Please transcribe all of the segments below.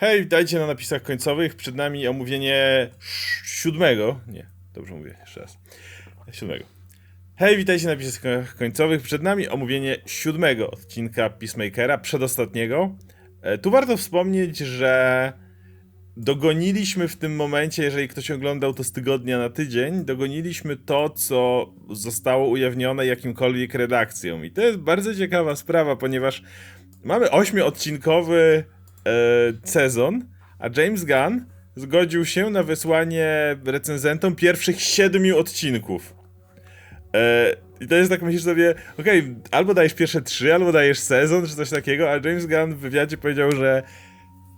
Hej, witajcie na napisach końcowych. Przed nami omówienie siódmego. Nie, dobrze mówię, jeszcze raz. Siódmego. Hej, witajcie na napisach końcowych. Przed nami omówienie siódmego odcinka Peacemakera, przedostatniego. Tu warto wspomnieć, że dogoniliśmy w tym momencie, jeżeli ktoś oglądał to z tygodnia na tydzień, dogoniliśmy to, co zostało ujawnione jakimkolwiek redakcją. I to jest bardzo ciekawa sprawa, ponieważ mamy 8-odcinkowy sezon, a James Gunn zgodził się na wysłanie recenzentom pierwszych 7 odcinków. I to jest tak, myślisz sobie, okej, albo dajesz pierwsze 3, albo dajesz sezon, czy coś takiego, a James Gunn w wywiadzie powiedział, że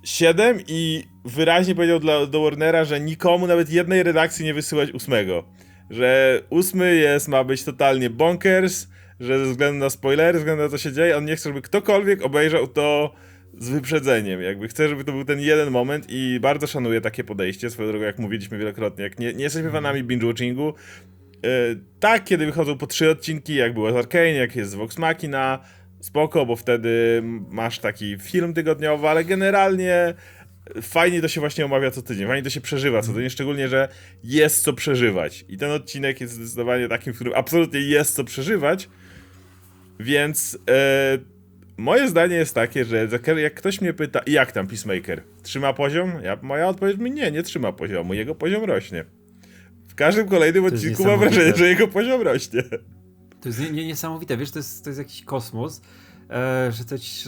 7 i wyraźnie powiedział do Warnera, że nikomu, nawet jednej redakcji nie wysyłać 8. Że 8 ma być totalnie bonkers, że ze względu na spoilery, ze względu na to, co się dzieje, on nie chce, żeby ktokolwiek obejrzał to z wyprzedzeniem, jakby chcę, żeby to był ten jeden moment i bardzo szanuję takie podejście, swoją drogą, jak mówiliśmy wielokrotnie, jak nie jesteśmy fanami binge-watchingu, tak, kiedy wychodzą po 3 odcinki, jak było z Arkane, jak jest z Vox Machina, spoko, bo wtedy masz taki film tygodniowy, ale generalnie fajnie to się właśnie omawia co tydzień, fajnie to się przeżywa co tydzień, szczególnie, że jest co przeżywać i ten odcinek jest zdecydowanie takim, w którym absolutnie jest co przeżywać, więc moje zdanie jest takie, że jak ktoś mnie pyta, jak tam Peacemaker, trzyma poziom? Moja odpowiedź mi nie trzyma poziomu, jego poziom rośnie. W każdym kolejnym odcinku mam wrażenie, że jego poziom rośnie. To jest niesamowite, wiesz, to jest jakiś kosmos, że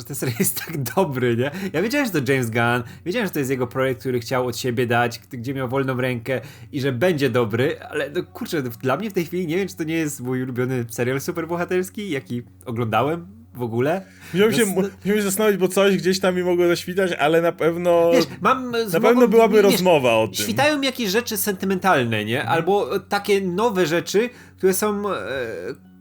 ten serial jest tak dobry, nie? Ja wiedziałem, że to James Gunn, wiedziałem, że to jest jego projekt, który chciał od siebie dać, gdzie miał wolną rękę i że będzie dobry, ale no kurczę, dla mnie w tej chwili nie wiem, czy to nie jest mój ulubiony serial superbohaterski, jaki oglądałem. W ogóle? Musiałem się zastanowić, bo coś gdzieś tam mi mogło zaświtać, ale na pewno. Wiesz, na pewno byłaby rozmowa o tym. Świtają jakieś rzeczy sentymentalne, nie? Albo takie nowe rzeczy, które są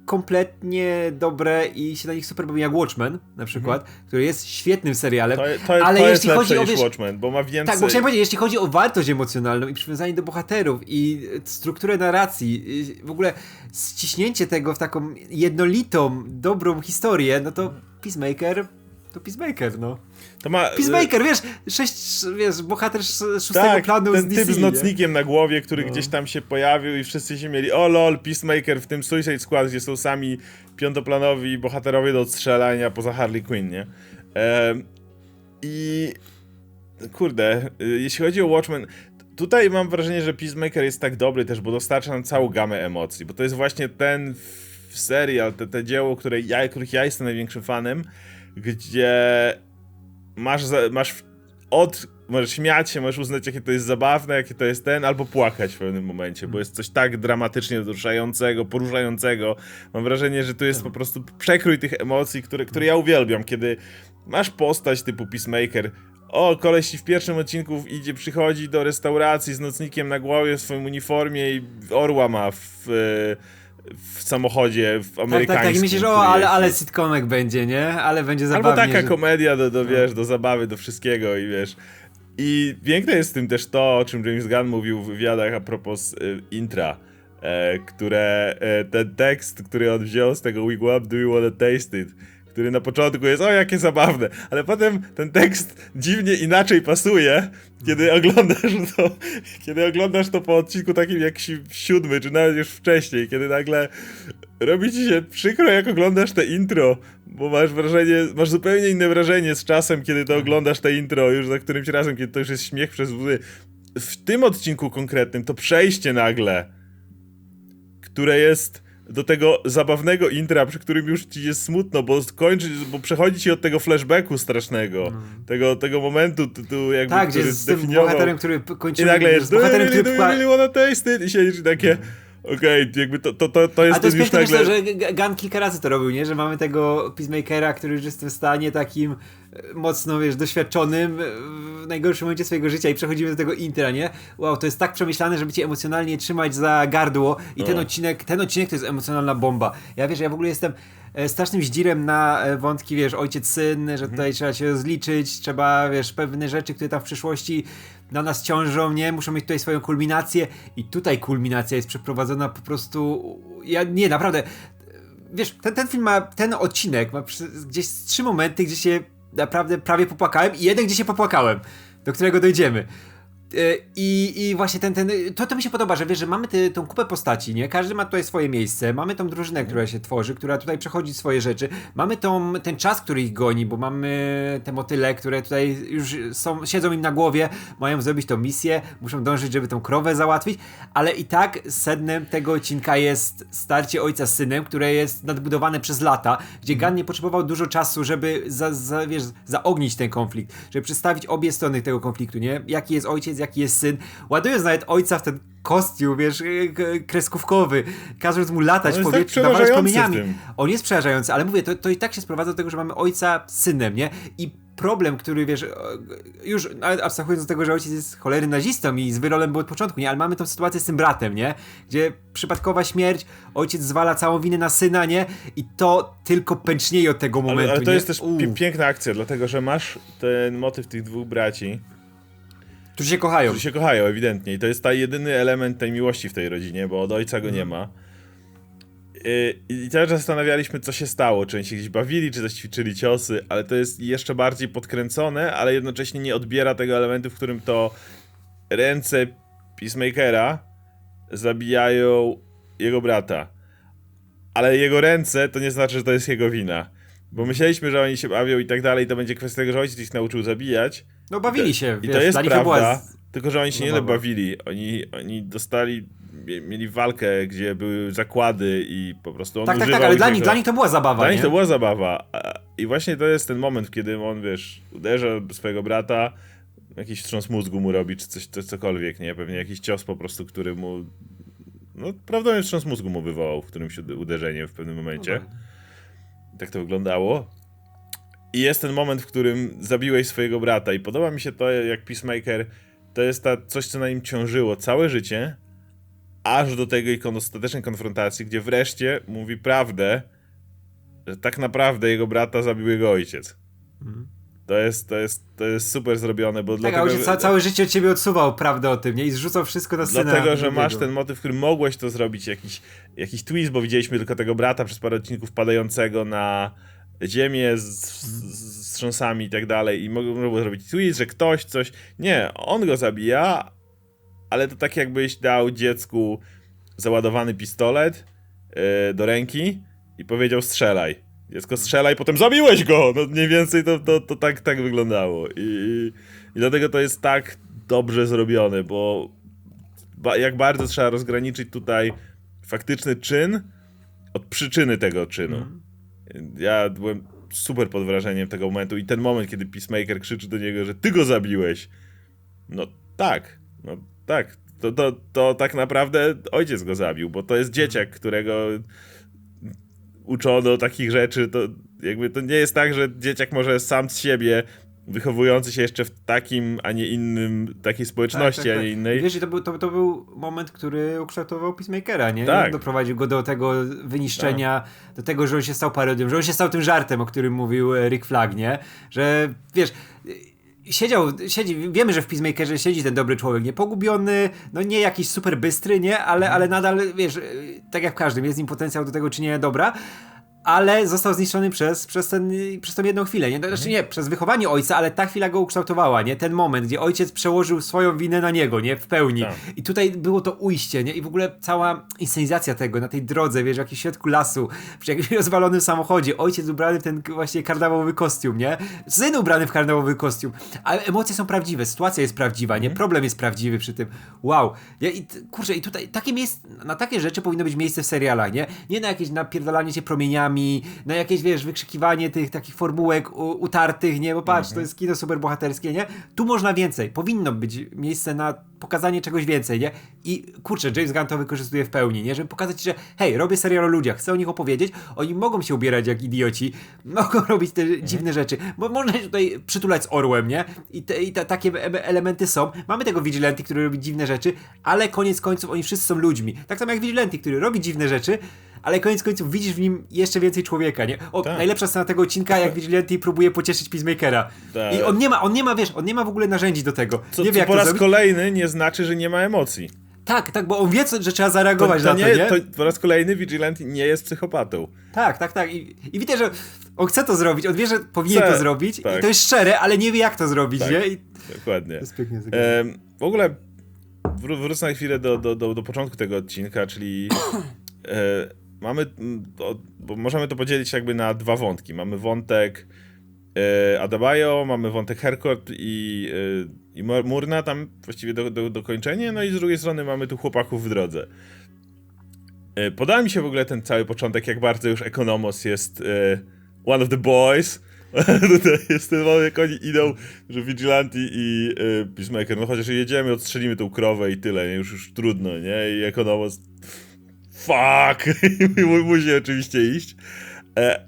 kompletnie dobre i się na nich super bawi, jak Watchmen na przykład, który jest świetnym serialem, ale jeśli chodzi o Watchmen, bo ma więcej... Tak, bo chciałem powiedzieć, jeśli chodzi o wartość emocjonalną i przywiązanie do bohaterów i strukturę narracji, w ogóle ściśnięcie tego w taką jednolitą, dobrą historię, no to Peacemaker, no. To ma... Peacemaker, wiesz, bohater szóstego planu z DC. Ten typ z nocnikiem na głowie, który gdzieś tam się pojawił i wszyscy się mieli, o lol, Peacemaker w tym Suicide Squad, gdzie są sami piątoplanowi bohaterowie do odstrzelania poza Harley Quinn, nie? I... Kurde, jeśli chodzi o Watchmen, tutaj mam wrażenie, że Peacemaker jest tak dobry też, bo dostarcza nam całą gamę emocji, bo to jest właśnie ten serial, te dzieło, których ja jestem największym fanem, gdzie możesz śmiać się, możesz uznać, jakie to jest zabawne, jakie to jest ten, albo płakać w pewnym momencie, bo jest coś tak dramatycznie wzruszającego, poruszającego. Mam wrażenie, że tu jest po prostu przekrój tych emocji, które ja uwielbiam, kiedy masz postać typu Peacemaker. O, koleś w pierwszym odcinku przychodzi do restauracji z nocnikiem na głowie w swoim uniformie i orła ma w samochodzie, w amerykańskim. Tak, i myślisz, ale sitcomek będzie, nie? Ale będzie zabawnie. Albo taka komedia do zabawy, do wszystkiego i wiesz. I piękne jest w tym też to, o czym James Gunn mówił w wywiadach a propos intra, które ten tekst, który on wziął z tego Wig Up, Do You Wanna Taste It? Który na początku jest, o jakie zabawne, ale potem ten tekst dziwnie inaczej pasuje, kiedy oglądasz to po odcinku takim jak 7, czy nawet już wcześniej, kiedy nagle robi ci się przykro, jak oglądasz te intro, bo masz zupełnie inne wrażenie z czasem, kiedy to oglądasz te intro, już za którymś razem, kiedy to już jest śmiech przez łzy. W tym odcinku konkretnym to przejście nagle, które jest... do tego zabawnego intra, przy którym już ci jest smutno, bo przechodzi ci od tego flashbacku strasznego, tego momentu, jakby, tak, który jest zdefiniował. Tak, bohaterem, który kończył... I nagle jest, do you really wanna taste it? I siedzisz takie... Okej, jakby to jest... A to jest piękne, myślę, że Gunn kilka razy to robił, nie? Że mamy tego Peacemakera, który już jest w stanie takim mocno, wiesz, doświadczonym w najgorszym momencie swojego życia i przechodzimy do tego intra, nie? Wow, to jest tak przemyślane, żeby cię emocjonalnie trzymać za gardło i ten odcinek to jest emocjonalna bomba. Ja, wiesz, ja w ogóle jestem strasznym zdzirem na wątki, wiesz, ojciec-syn, że tutaj trzeba się rozliczyć, trzeba, wiesz, pewne rzeczy, które tam w przyszłości na nas ciążą, nie? Muszą mieć tutaj swoją kulminację i tutaj kulminacja jest przeprowadzona po prostu... naprawdę... Wiesz, ten odcinek ma gdzieś 3 momenty, gdzie się naprawdę prawie popłakałem i jeden, gdzie się popłakałem. do którego dojdziemy. I właśnie to mi się podoba, że wiesz, że mamy tą kupę postaci, nie? Każdy ma tutaj swoje miejsce, mamy tą drużynę, która się tworzy, która tutaj przechodzi swoje rzeczy, mamy ten czas, który ich goni, bo mamy te motyle, które tutaj już siedzą im na głowie, mają zrobić tą misję, muszą dążyć, żeby tą krowę załatwić, ale i tak sednem tego odcinka jest starcie ojca z synem, które jest nadbudowane przez lata, gdzie Gunn nie potrzebował dużo czasu, żeby zaognić ten konflikt, żeby przedstawić obie strony tego konfliktu, nie? Jaki jest ojciec, jaki jest syn, ładując nawet ojca w ten kostium, wiesz, kreskówkowy, każąc mu latać w powietrzu, dawać promieniami. On jest przerażający, ale mówię, to i tak się sprowadza do tego, że mamy ojca z synem, nie? I problem, który, wiesz, już abstrahując od tego, że ojciec jest cholernym nazistą i z wyrolem był od początku, nie? Ale mamy tą sytuację z tym bratem, nie? Gdzie przypadkowa śmierć, ojciec zwala całą winę na syna, nie? I to tylko pęcznieje od tego momentu, ale to nie? Jest też piękna akcja, dlatego, że masz ten motyw tych dwóch braci, Którzy się kochają, ewidentnie. I to jest jedyny element tej miłości w tej rodzinie, bo od ojca go nie ma. I teraz zastanawialiśmy, co się stało. Czy oni się gdzieś bawili, czy zaćwiczyli ciosy, ale to jest jeszcze bardziej podkręcone, ale jednocześnie nie odbiera tego elementu, w którym to ręce Peacemakera zabijają jego brata. Ale jego ręce to nie znaczy, że to jest jego wina. Bo myśleliśmy, że oni się bawią i tak dalej, to będzie kwestia tego, że ojciec ich nauczył zabijać. No bawili się, wiesz, to jest prawda, tylko że oni się nie bawili, oni mieli walkę, gdzie były zakłady i po prostu on używał... ale dla nich to była zabawa, Dla nich to była zabawa i właśnie to jest ten moment, kiedy on, wiesz, uderza swojego brata, jakiś wstrząs mózgu mu robi, czy cokolwiek, nie? Pewnie jakiś cios po prostu, który mu... No prawdopodobnie wstrząs mózgu mu wywołał w którymś uderzeniu w pewnym momencie. Tak to wyglądało. I jest ten moment, w którym zabiłeś swojego brata i podoba mi się to, jak Peacemaker, to jest coś, co na nim ciążyło całe życie, aż do tej ostatecznej konfrontacji, gdzie wreszcie mówi prawdę, że tak naprawdę jego brata zabił jego ojciec. To jest super zrobione, bo dlatego... Ojciec całe życie od ciebie odsuwał prawdę o tym, nie? I zrzucał wszystko na syna. Dlatego, że masz ten motyw, w którym mogłeś to zrobić, jakiś twist, bo widzieliśmy tylko tego brata przez parę odcinków padającego na... ziemię z wstrząsami i tak dalej i mogą zrobić twist, że ktoś coś... Nie, on go zabija, ale to tak jakbyś dał dziecku załadowany pistolet do ręki i powiedział strzelaj. Dziecko strzelaj, potem zabiłeś go! No mniej więcej to tak wyglądało. I dlatego to jest tak dobrze zrobione, bo jak bardzo trzeba rozgraniczyć tutaj faktyczny czyn od przyczyny tego czynu. Ja byłem super pod wrażeniem tego momentu i ten moment, kiedy Peacemaker krzyczy do niego, że ty go zabiłeś. No tak. To tak naprawdę ojciec go zabił, bo to jest dzieciak, którego uczono takich rzeczy. To jakby to nie jest tak, że dzieciak może sam z siebie, wychowujący się jeszcze w takim, a nie innym, takiej społeczności, a nie innej. Wiesz, to był moment, który ukształtował Peacemakera, nie? Tak. Doprowadził go do tego wyniszczenia, do tego, że on się stał parodią, że on się stał tym żartem, o którym mówił Rick Flagg, nie? Że, wiesz... Wiemy, że w Peacemakerze siedzi ten dobry człowiek, nie pogubiony, no nie jakiś super bystry, nie? Ale nadal, wiesz, tak jak w każdym, jest nim potencjał do tego czynienia dobra, ale został zniszczony przez tą jedną chwilę, nie? Znaczy nie, przez wychowanie ojca, ale ta chwila go ukształtowała, nie? Ten moment, gdzie ojciec przełożył swoją winę na niego, nie? W pełni. Tak. I tutaj było to ujście, nie? I w ogóle cała inscenizacja tego, na tej drodze, wiesz, w jakimś środku lasu, przy jakimś rozwalonym samochodzie, ojciec ubrany w ten właśnie karnawałowy kostium, nie? Syn ubrany w karnawałowy kostium. Ale emocje są prawdziwe, sytuacja jest prawdziwa, nie? Problem jest prawdziwy przy tym. Wow. Kurczę, i tutaj takie miejsce, na takie rzeczy powinno być miejsce w serialach, nie? Nie na jakieś napierdalanie się promieniami, na jakieś, wiesz, wykrzykiwanie tych takich formułek utartych, nie? Bo patrz, to jest kino superbohaterskie, nie? Tu można więcej. Powinno być miejsce na pokazanie czegoś więcej, nie? I kurczę, James Gunn to wykorzystuje w pełni, nie? Żeby pokazać, że hej, robię serial o ludziach, chcę o nich opowiedzieć, oni mogą się ubierać jak idioci, mogą robić te dziwne rzeczy, bo można się tutaj przytulać z orłem, nie? I takie elementy są. Mamy tego Vigilante, który robi dziwne rzeczy, ale koniec końców oni wszyscy są ludźmi. Tak samo jak Vigilante, który robi dziwne rzeczy, ale koniec końców widzisz w nim jeszcze więcej człowieka, nie? Najlepsza scena tego odcinka, jak Vigilante próbuje pocieszyć Peacemakera. Tak. I on nie ma, wiesz, on nie ma w ogóle narzędzi do tego. Co, nie wie, jak po raz kolejny nie znaczy, że nie ma emocji. Tak, bo on wie, że trzeba zareagować na to, nie? To po raz kolejny Vigilante nie jest psychopatą. Tak. I widzę, że on chce to zrobić, on wie, że powinien to zrobić. Tak. I to jest szczere, ale nie wie, jak to zrobić, tak, nie? I... Dokładnie. W ogóle wrócę na chwilę do początku tego odcinka, czyli mamy... Bo możemy to podzielić jakby na dwa wątki. Mamy wątek Adebayo, mamy wątek Harcourt i Murna tam właściwie dokończenie, no i z drugiej strony mamy tu chłopaków w drodze. Podoba mi się w ogóle ten cały początek, jak bardzo już Economos jest one of the boys. Jest ten moment, jak oni idą, że Vigilante i Peacemaker, no chociaż jedziemy, odstrzelimy tą krowę i tyle, nie? Już trudno, nie? I Economos fuck! Musi oczywiście iść.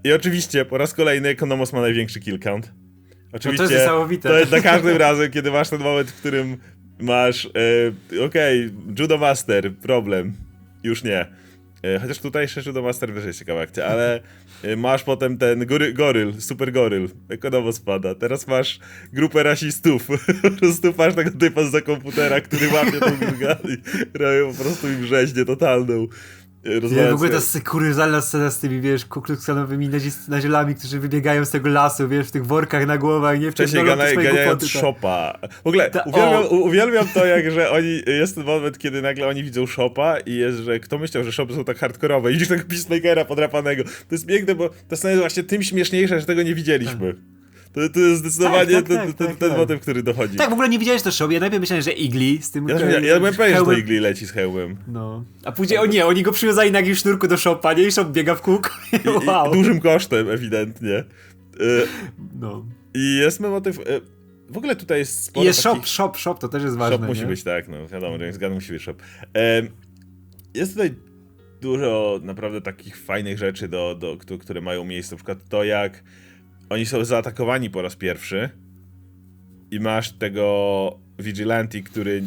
I oczywiście po raz kolejny Economos ma największy kill count. Oczywiście, no to jest niesamowite. To jest za każdym razem, kiedy masz ten moment, w którym masz Judo Master, problem, już nie. Chociaż tutaj jeszcze Judo Master też jest ciekawa akcja, ale masz potem ten goryl, super goryl, Economos spada. Teraz masz grupę rasistów, po prostu masz tego typa zza komputera, który łapie tą grę i robią po prostu im rzeźnię totalną. Ja w ogóle ta kuryzalna scena z tymi, wiesz, kukluksanowymi nazielami, którzy wybiegają z tego lasu, wiesz, w tych workach na głowach, nie? Wcześniej ganiając Shopa. W ogóle uwielbiam to, jak że oni, jest ten moment, kiedy nagle oni widzą Shopa i jest, że kto myślał, że Shopy są tak hardkorowe i widzisz tego Peacemakera podrapanego. To jest piękne, bo ta scena jest właśnie tym śmieszniejsza, że tego nie widzieliśmy. To jest zdecydowanie ten motyw, który dochodzi. Tak, w ogóle nie widziałeś to show. Ja najpierw myślałem, że Eagly z tym... Ja byłem pewien, że to Eagly leci z hełmem. No. A później, oni go przywiązali na jakimś sznurku do Shopa, nie? I Shop biega w kółko. Wow. I dużym kosztem, ewidentnie. No. I jest motyw... W ogóle tutaj jest sporo Shop to też jest ważne. Shop musi być, tak, no wiadomo, James Gunn musi być Shop. Jest tutaj dużo naprawdę takich fajnych rzeczy, które mają miejsce. Na przykład to, jak... Oni są zaatakowani po raz pierwszy i masz tego Vigilante, który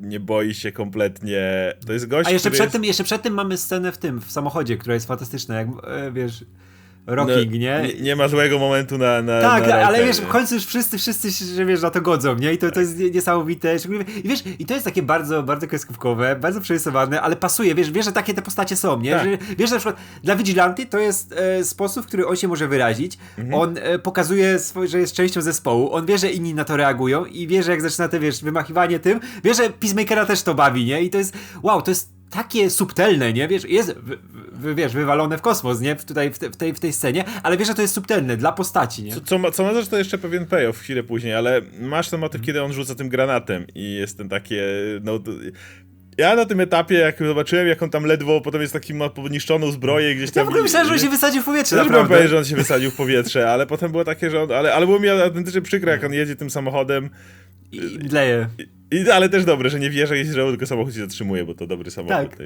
nie boi się kompletnie. To jest gość, jeszcze przed tym mamy scenę w samochodzie, która jest fantastyczna, jak wiesz... Rocking, no, nie? Nie ma złego momentu na tak, na ale wiesz, w końcu już wszyscy się, wiesz, na to godzą, nie? I to jest niesamowite. I wiesz, i to jest takie bardzo, bardzo kreskówkowe, bardzo przerysowane, ale pasuje, wiesz, że takie te postacie są, nie? Tak. Wiesz, na przykład dla Vigilante to jest sposób, w który on się może wyrazić. Mhm. On pokazuje, że jest częścią zespołu, on wie, że inni na to reagują i wie, że jak zaczyna te, wiesz, wymachiwanie tym, wie, że Peacemakera też to bawi, nie? I to jest, wow, to jest takie subtelne, nie? Wiesz, jest wywalone w kosmos, nie? Tutaj w tej scenie, ale wiesz, że to jest subtelne dla postaci, nie? Co ma też to jeszcze pewien payoff chwilę później, ale masz ten motyw, kiedy on rzuca tym granatem i jest ten takie... No, ja na tym etapie, jak zobaczyłem, jak on tam ledwo, potem jest taki, ma poniszczoną zbroję gdzieś tam... Ja w ogóle myślałem, że on się wysadził w powietrze, naprawdę. Też bym powiedział, że on się wysadził w powietrze, ale potem było takie, że on... Ale było mi autentycznie przykre, jak on jedzie tym samochodem... I leje. Ale też dobre, że nie wjeżdża, że tylko samochód się zatrzymuje, bo to dobry samochód. Tak.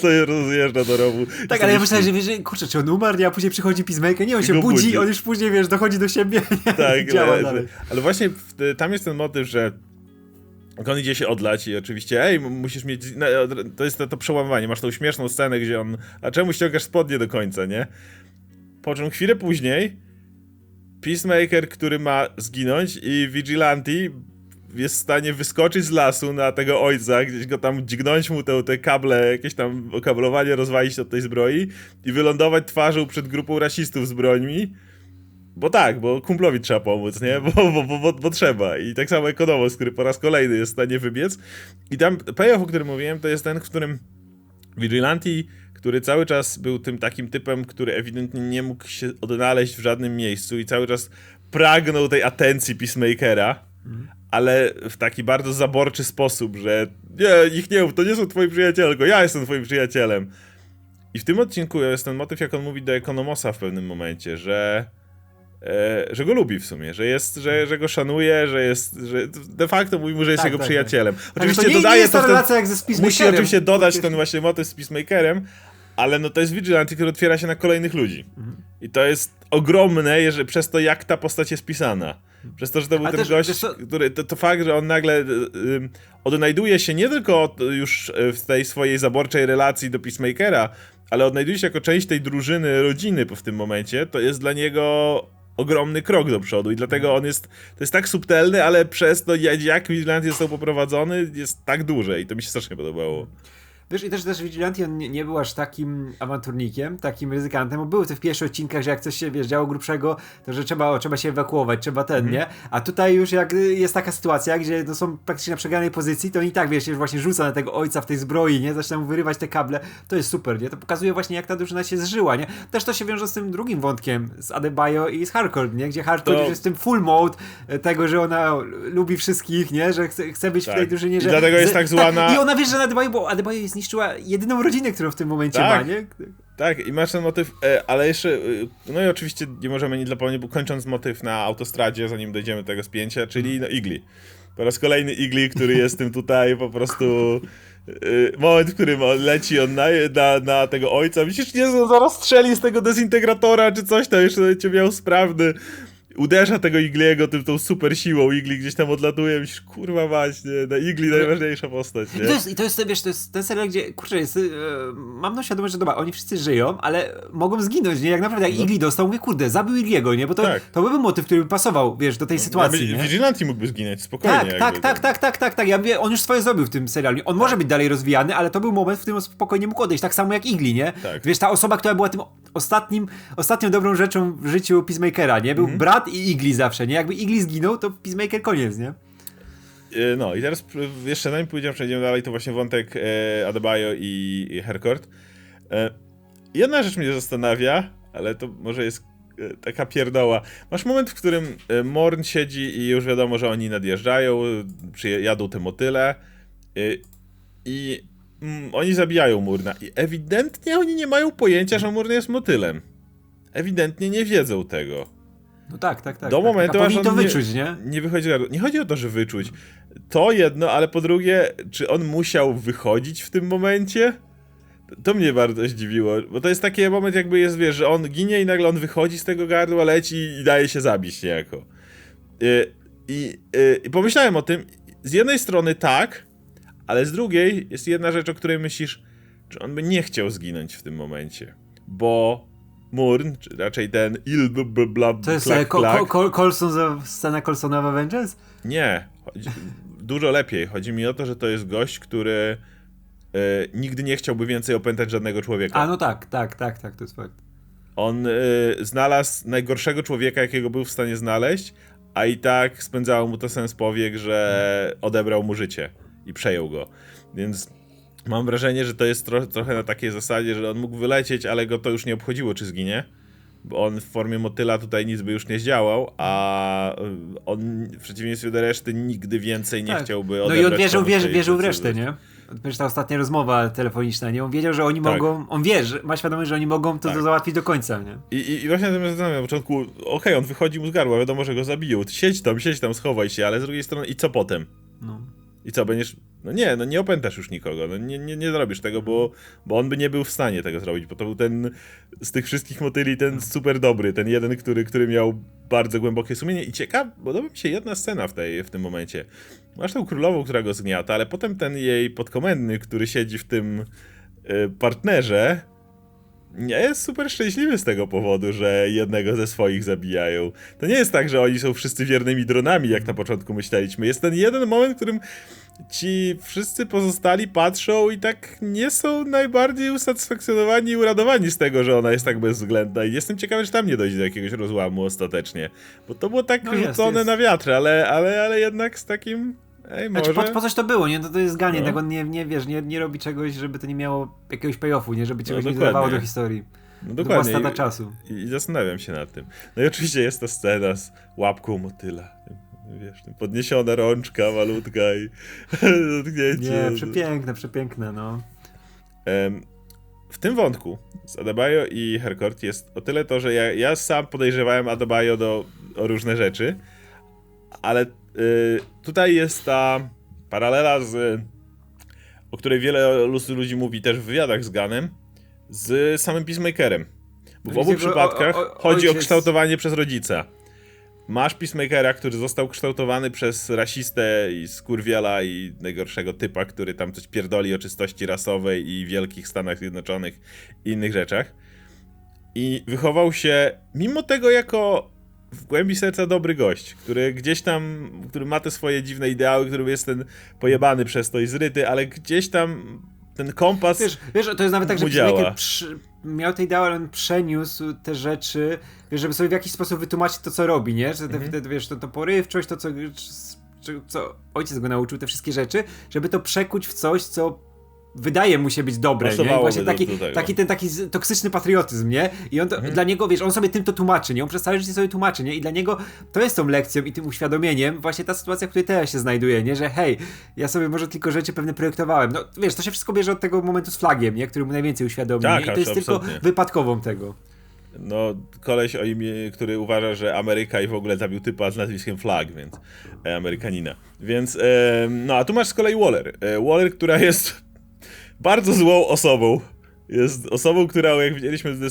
To rozjeżdża do rowu. Tak, ale ja myślałem, że wiesz, kurczę, czy on umarł, a później przychodzi Peacemaker, nie, on się budzi, on już później, wiesz, dochodzi do siebie. Nie? Tak, działa dalej. Ale właśnie tam jest ten motyw, że on idzie się odlać i oczywiście, musisz mieć, to jest to przełamywanie, masz tą śmieszną scenę, gdzie on, a czemu ściągasz spodnie do końca, nie? Po czym chwilę później Peacemaker, który ma zginąć, i Vigilante jest w stanie wyskoczyć z lasu na tego ojca, gdzieś go tam dźgnąć mu te kable, jakieś tam okablowanie rozwalić od tej zbroi i wylądować twarzą przed grupą rasistów z brońmi. Bo tak, bo kumplowi trzeba pomóc, nie? Bo trzeba. I tak samo Economos, który po raz kolejny jest w stanie wybiec. I tam payoff, o którym mówiłem, to jest ten, w którym Vigilante, który cały czas był tym takim typem, który ewidentnie nie mógł się odnaleźć w żadnym miejscu i cały czas pragnął tej atencji Peacemakera, ale w taki bardzo zaborczy sposób, że nie, ich nie, to nie są twoi przyjaciele, tylko ja jestem twoim przyjacielem. I w tym odcinku jest ten motyw, jak on mówi do Economosa w pewnym momencie, że go lubi w sumie, że go szanuje, że de facto mówi mu, że jest jego przyjacielem. Tak. Oczywiście to dodaje to relacja jak z Peacemakerem. Musi oczywiście dodać ten właśnie motyw z Peacemakerem, ale no to jest Vigilante, który otwiera się na kolejnych ludzi. I to jest ogromne, przez to, jak ta postać jest pisana. Przez to, że to był ten gość, który... To fakt, że on nagle odnajduje się nie tylko już w tej swojej zaborczej relacji do Peacemakera, ale odnajduje się jako część tej drużyny, rodziny w tym momencie, to jest dla niego ogromny krok do przodu i dlatego on jest, to jest tak subtelny, ale przez to jak Vigilante został poprowadzony jest tak duże i to mi się strasznie podobało. Wiesz, i też Vigilante nie był aż takim awanturnikiem, takim ryzykantem, bo były te w pierwszych odcinkach, że jak coś się, wiesz, działo grubszego, to że trzeba się ewakuować, trzeba nie? A tutaj już jak jest taka sytuacja, gdzie to są praktycznie na przegranej pozycji, to i tak, wiesz, właśnie rzuca na tego ojca w tej zbroi, nie? Zaczyna mu wyrywać te kable, to jest super, nie? To pokazuje właśnie, jak ta drużyna się zżyła, nie? Też to się wiąże z tym drugim wątkiem, z Adebayo i z Harcourt, nie? Gdzie Harcourt już jest w tym full mode tego, że ona lubi wszystkich, nie? Że chce być tak w tej drużynie, że... I dlatego jest tak zła na... I ona wie, że na Adebayo, bo Adebayo jest zniszczyła jedyną rodzinę, którą w tym momencie tak ma, nie? Tak, i masz ten motyw, ale jeszcze, no i oczywiście nie możemy nie dla pełni, bo kończąc motyw na autostradzie, zanim dojdziemy do tego spięcia, czyli no Eagly. Po raz kolejny Eagly, który jest tym tutaj po prostu... Moment, w którym on leci na tego ojca, myślisz, nie, zaraz strzeli z tego dezintegratora czy coś, to jeszcze cię miał sprawny. Uderza tego Eagly'ego tą super siłą, Eagly gdzieś tam odlatuje, myślisz, kurwa właśnie, na Eagly najważniejsza postać, nie? I to jest, wiesz, to jest ten serial, gdzie, kurczę, jest, mam tą świadomość, że dobra, oni wszyscy żyją, ale mogą zginąć, nie? Jak naprawdę, jak Eagly dostał, mówię, kurde, zabił Eagly'ego, nie? Bo to, tak, to byłby motyw, który by pasował, wiesz, do tej sytuacji, nie? Vigilante mógłby zginąć, spokojnie. Tak, ja mówię, on już swoje zrobił w tym serialu, on może być dalej rozwijany, ale to był moment, w którym spokojnie mógł odejść, tak samo jak Eagly, nie? Tak. Wiesz, ta osoba, która była tym ostatnią dobrą rzeczą w życiu Peacemakera, nie? Był brat i Eagly zawsze, nie? Jakby Eagly zginął, to Peacemaker koniec, nie? No i teraz jeszcze zanim przejdziemy dalej, to właśnie wątek Adebayo i Harcourt. Jedna rzecz mnie zastanawia, ale to może jest taka pierdoła. Masz moment, w którym Murn siedzi i już wiadomo, że oni nadjeżdżają, jadą te motyle i oni zabijają Murna i ewidentnie oni nie mają pojęcia, że Murn jest motylem. Ewidentnie nie wiedzą tego. No tak. Do momentu, aż on to wyczuć, nie wychodzi. Nie chodzi o to, że wyczuć. To jedno, ale po drugie, czy on musiał wychodzić w tym momencie? To mnie bardzo zdziwiło, bo to jest taki moment, jakby jest, wiesz, że on ginie i nagle on wychodzi z tego gardła, leci i daje się zabić niejako. I pomyślałem o tym, z jednej strony tak, ale z drugiej jest jedna rzecz, o której myślisz, czy on by nie chciał zginąć w tym momencie, bo... Murn, czy raczej ten to jest scena Coulsona w Avengers? Nie, dużo lepiej. Chodzi mi o to, że to jest gość, który nigdy nie chciałby więcej opętać żadnego człowieka. A no tak, to jest fakt. On znalazł najgorszego człowieka, jakiego był w stanie znaleźć, a i tak spędzało mu to sens powiek, że odebrał mu życie i przejął go. Więc... Mam wrażenie, że to jest trochę na takiej zasadzie, że on mógł wylecieć, ale go to już nie obchodziło, czy zginie. Bo on w formie motyla tutaj nic by już nie zdziałał, a on w przeciwieństwie do reszty nigdy więcej nie chciałby odebrać. No i on wierzył w resztę, nie? Przecież ta ostatnia rozmowa telefoniczna, nie? On wiedział, że oni mogą... On wie, że ma świadomość, że oni mogą to załatwić do końca, nie? I właśnie na tym zastanawiam na początku, okej, on wychodzi mu z gardła, wiadomo, że go zabiją. Siedź tam, schowaj się, ale z drugiej strony i co potem? No. I co, będziesz... No nie opętasz już nikogo, nie zrobisz tego, bo on by nie był w stanie tego zrobić, bo to był ten, z tych wszystkich motyli, ten super dobry, ten jeden, który miał bardzo głębokie sumienie i ciekaw, podoba mi się jedna scena w tym momencie. Masz tą królową, która go zgniata, ale potem ten jej podkomendny, który siedzi w tym partnerze, nie jest super szczęśliwy z tego powodu, że jednego ze swoich zabijają. To nie jest tak, że oni są wszyscy wiernymi dronami, jak na początku myśleliśmy. Jest ten jeden moment, w którym ci wszyscy pozostali patrzą i tak nie są najbardziej usatysfakcjonowani i uradowani z tego, że ona jest tak bezwzględna. I jestem ciekawy, czy tam nie dojdzie do jakiegoś rozłamu ostatecznie. Bo to było tak rzucone na wiatr, ale jednak z takim... Znaczy po coś to było, nie? To jest ganie, tak on nie wiesz, nie robi czegoś, żeby to nie miało jakiegoś payoffu, nie? Żeby czegoś nie dodawało do historii. No dokładnie. To była strata czasu. I zastanawiam się nad tym. No i oczywiście jest ta scena z łapką motyla. Wiesz, podniesiona rączka malutka i dotknięcie. Nie, przepiękne, no. W tym wątku z Adebayo i Harcourt jest o tyle to, że ja sam podejrzewałem Adebayo o różne rzeczy, ale tutaj jest ta paralela, o której wiele ludzi mówi też w wywiadach z Gunnem, z samym Peacemakerem. Bo w obu przypadkach chodzi o kształtowanie przez rodzica. Masz Peacemakera, który został kształtowany przez rasistę i skurwiela i najgorszego typa, który tam coś pierdoli o czystości rasowej i wielkich Stanach Zjednoczonych i innych rzeczach. I wychował się, mimo tego jako w głębi serca dobry gość, który gdzieś tam, który ma te swoje dziwne ideały, który jest ten pojebany przez to i zryty, ale gdzieś tam ten kompas wiesz, to jest nawet tak, że Peacemaker miał te ideały, ale on przeniósł te rzeczy, wiesz, żeby sobie w jakiś sposób wytłumaczyć to, co robi, nie? Że wiesz, to porywczość, to co ojciec go nauczył, te wszystkie rzeczy, żeby to przekuć w coś, co wydaje mu się być dobre, nie? Właśnie taki toksyczny patriotyzm, nie? I on to, dla niego, wiesz, on sobie tym to tłumaczy, nie? On przez całe życie sobie tłumaczy, nie? I dla niego to jest tą lekcją i tym uświadomieniem właśnie ta sytuacja, w której teraz się znajduje, nie? Że hej, ja sobie może tylko rzeczy pewne projektowałem. No wiesz, to się wszystko bierze od tego momentu z Flagiem, nie? Który mu najwięcej uświadomił, tak, nie? I to jest absolutnie tylko wypadkową tego. No, koleś o imię, który uważa, że Ameryka i w ogóle zabił typa z nazwiskiem Flagg, więc Amerykanina. Więc, no a tu masz z kolei Waller. Waller, która jest bardzo złą osobą. Jest osobą, która, jak widzieliśmy w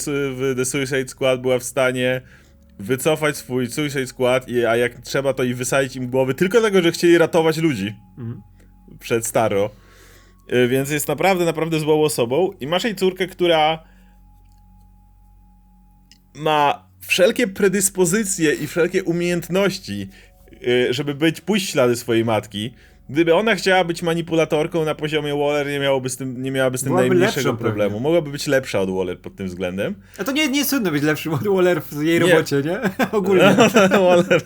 The Suicide Squad, była w stanie wycofać swój Suicide Squad, a jak trzeba, to i wysadzić im głowy tylko dlatego, że chcieli ratować ludzi przed staro. Więc jest naprawdę, naprawdę złą osobą. I masz jej córkę, która ma wszelkie predyspozycje i wszelkie umiejętności, żeby pójść ślady swojej matki. Gdyby ona chciała być manipulatorką na poziomie Waller, nie miałaby z tym najmniejszego problemu. Pewnie. Mogłaby być lepsza od Waller pod tym względem. A to nie jest trudno być lepszym od Waller w jej robocie, nie? Ogólnie. No, Waller,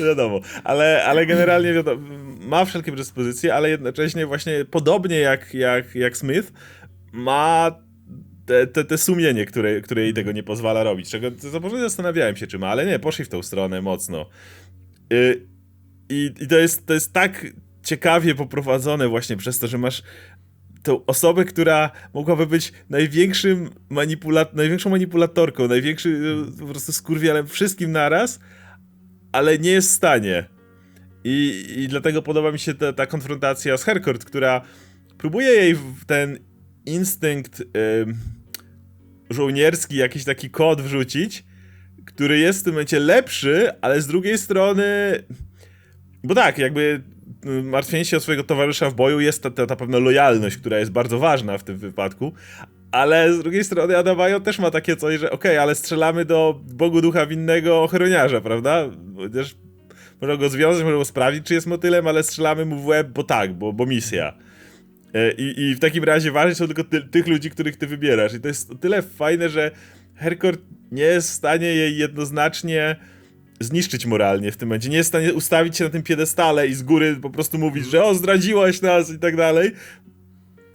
wiadomo. Ale generalnie wiadomo, ma wszelkie predyspozycje, ale jednocześnie właśnie podobnie jak Smith ma te sumienie, które jej tego nie pozwala robić. Czego za początku zastanawiałem się, czy ma, ale nie, poszli w tą stronę mocno. I to jest tak ciekawie poprowadzone właśnie przez to, że masz tą osobę, która mogłaby być największą manipulatorką, po prostu skurwielem wszystkim naraz, ale nie jest w stanie. I dlatego podoba mi się ta konfrontacja z Harcourt, która próbuje jej ten instynkt żołnierski, jakiś taki kod wrzucić, który jest w tym momencie lepszy, ale z drugiej strony... Bo tak, jakby martwienie się o swojego towarzysza w boju jest ta pewna lojalność, która jest bardzo ważna w tym wypadku, ale z drugiej strony Adebayo też ma takie coś, że okej, ale strzelamy do Bogu Ducha Winnego ochroniarza, prawda? Chociaż można go związać, można go sprawdzić, czy jest motylem, ale strzelamy mu w łeb, bo tak, bo misja. I w takim razie ważni są tylko tych ludzi, których ty wybierasz. I to jest o tyle fajne, że Harcourt nie jest w stanie jej jednoznacznie zniszczyć moralnie w tym momencie. Nie jest w stanie ustawić się na tym piedestale i z góry po prostu mówić, że zdradziłaś nas i tak dalej.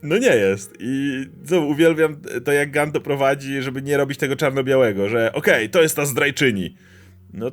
No nie jest. I znowu uwielbiam to, jak Gunn to prowadzi, żeby nie robić tego czarno-białego, że okej, to jest ta zdrajczyni. No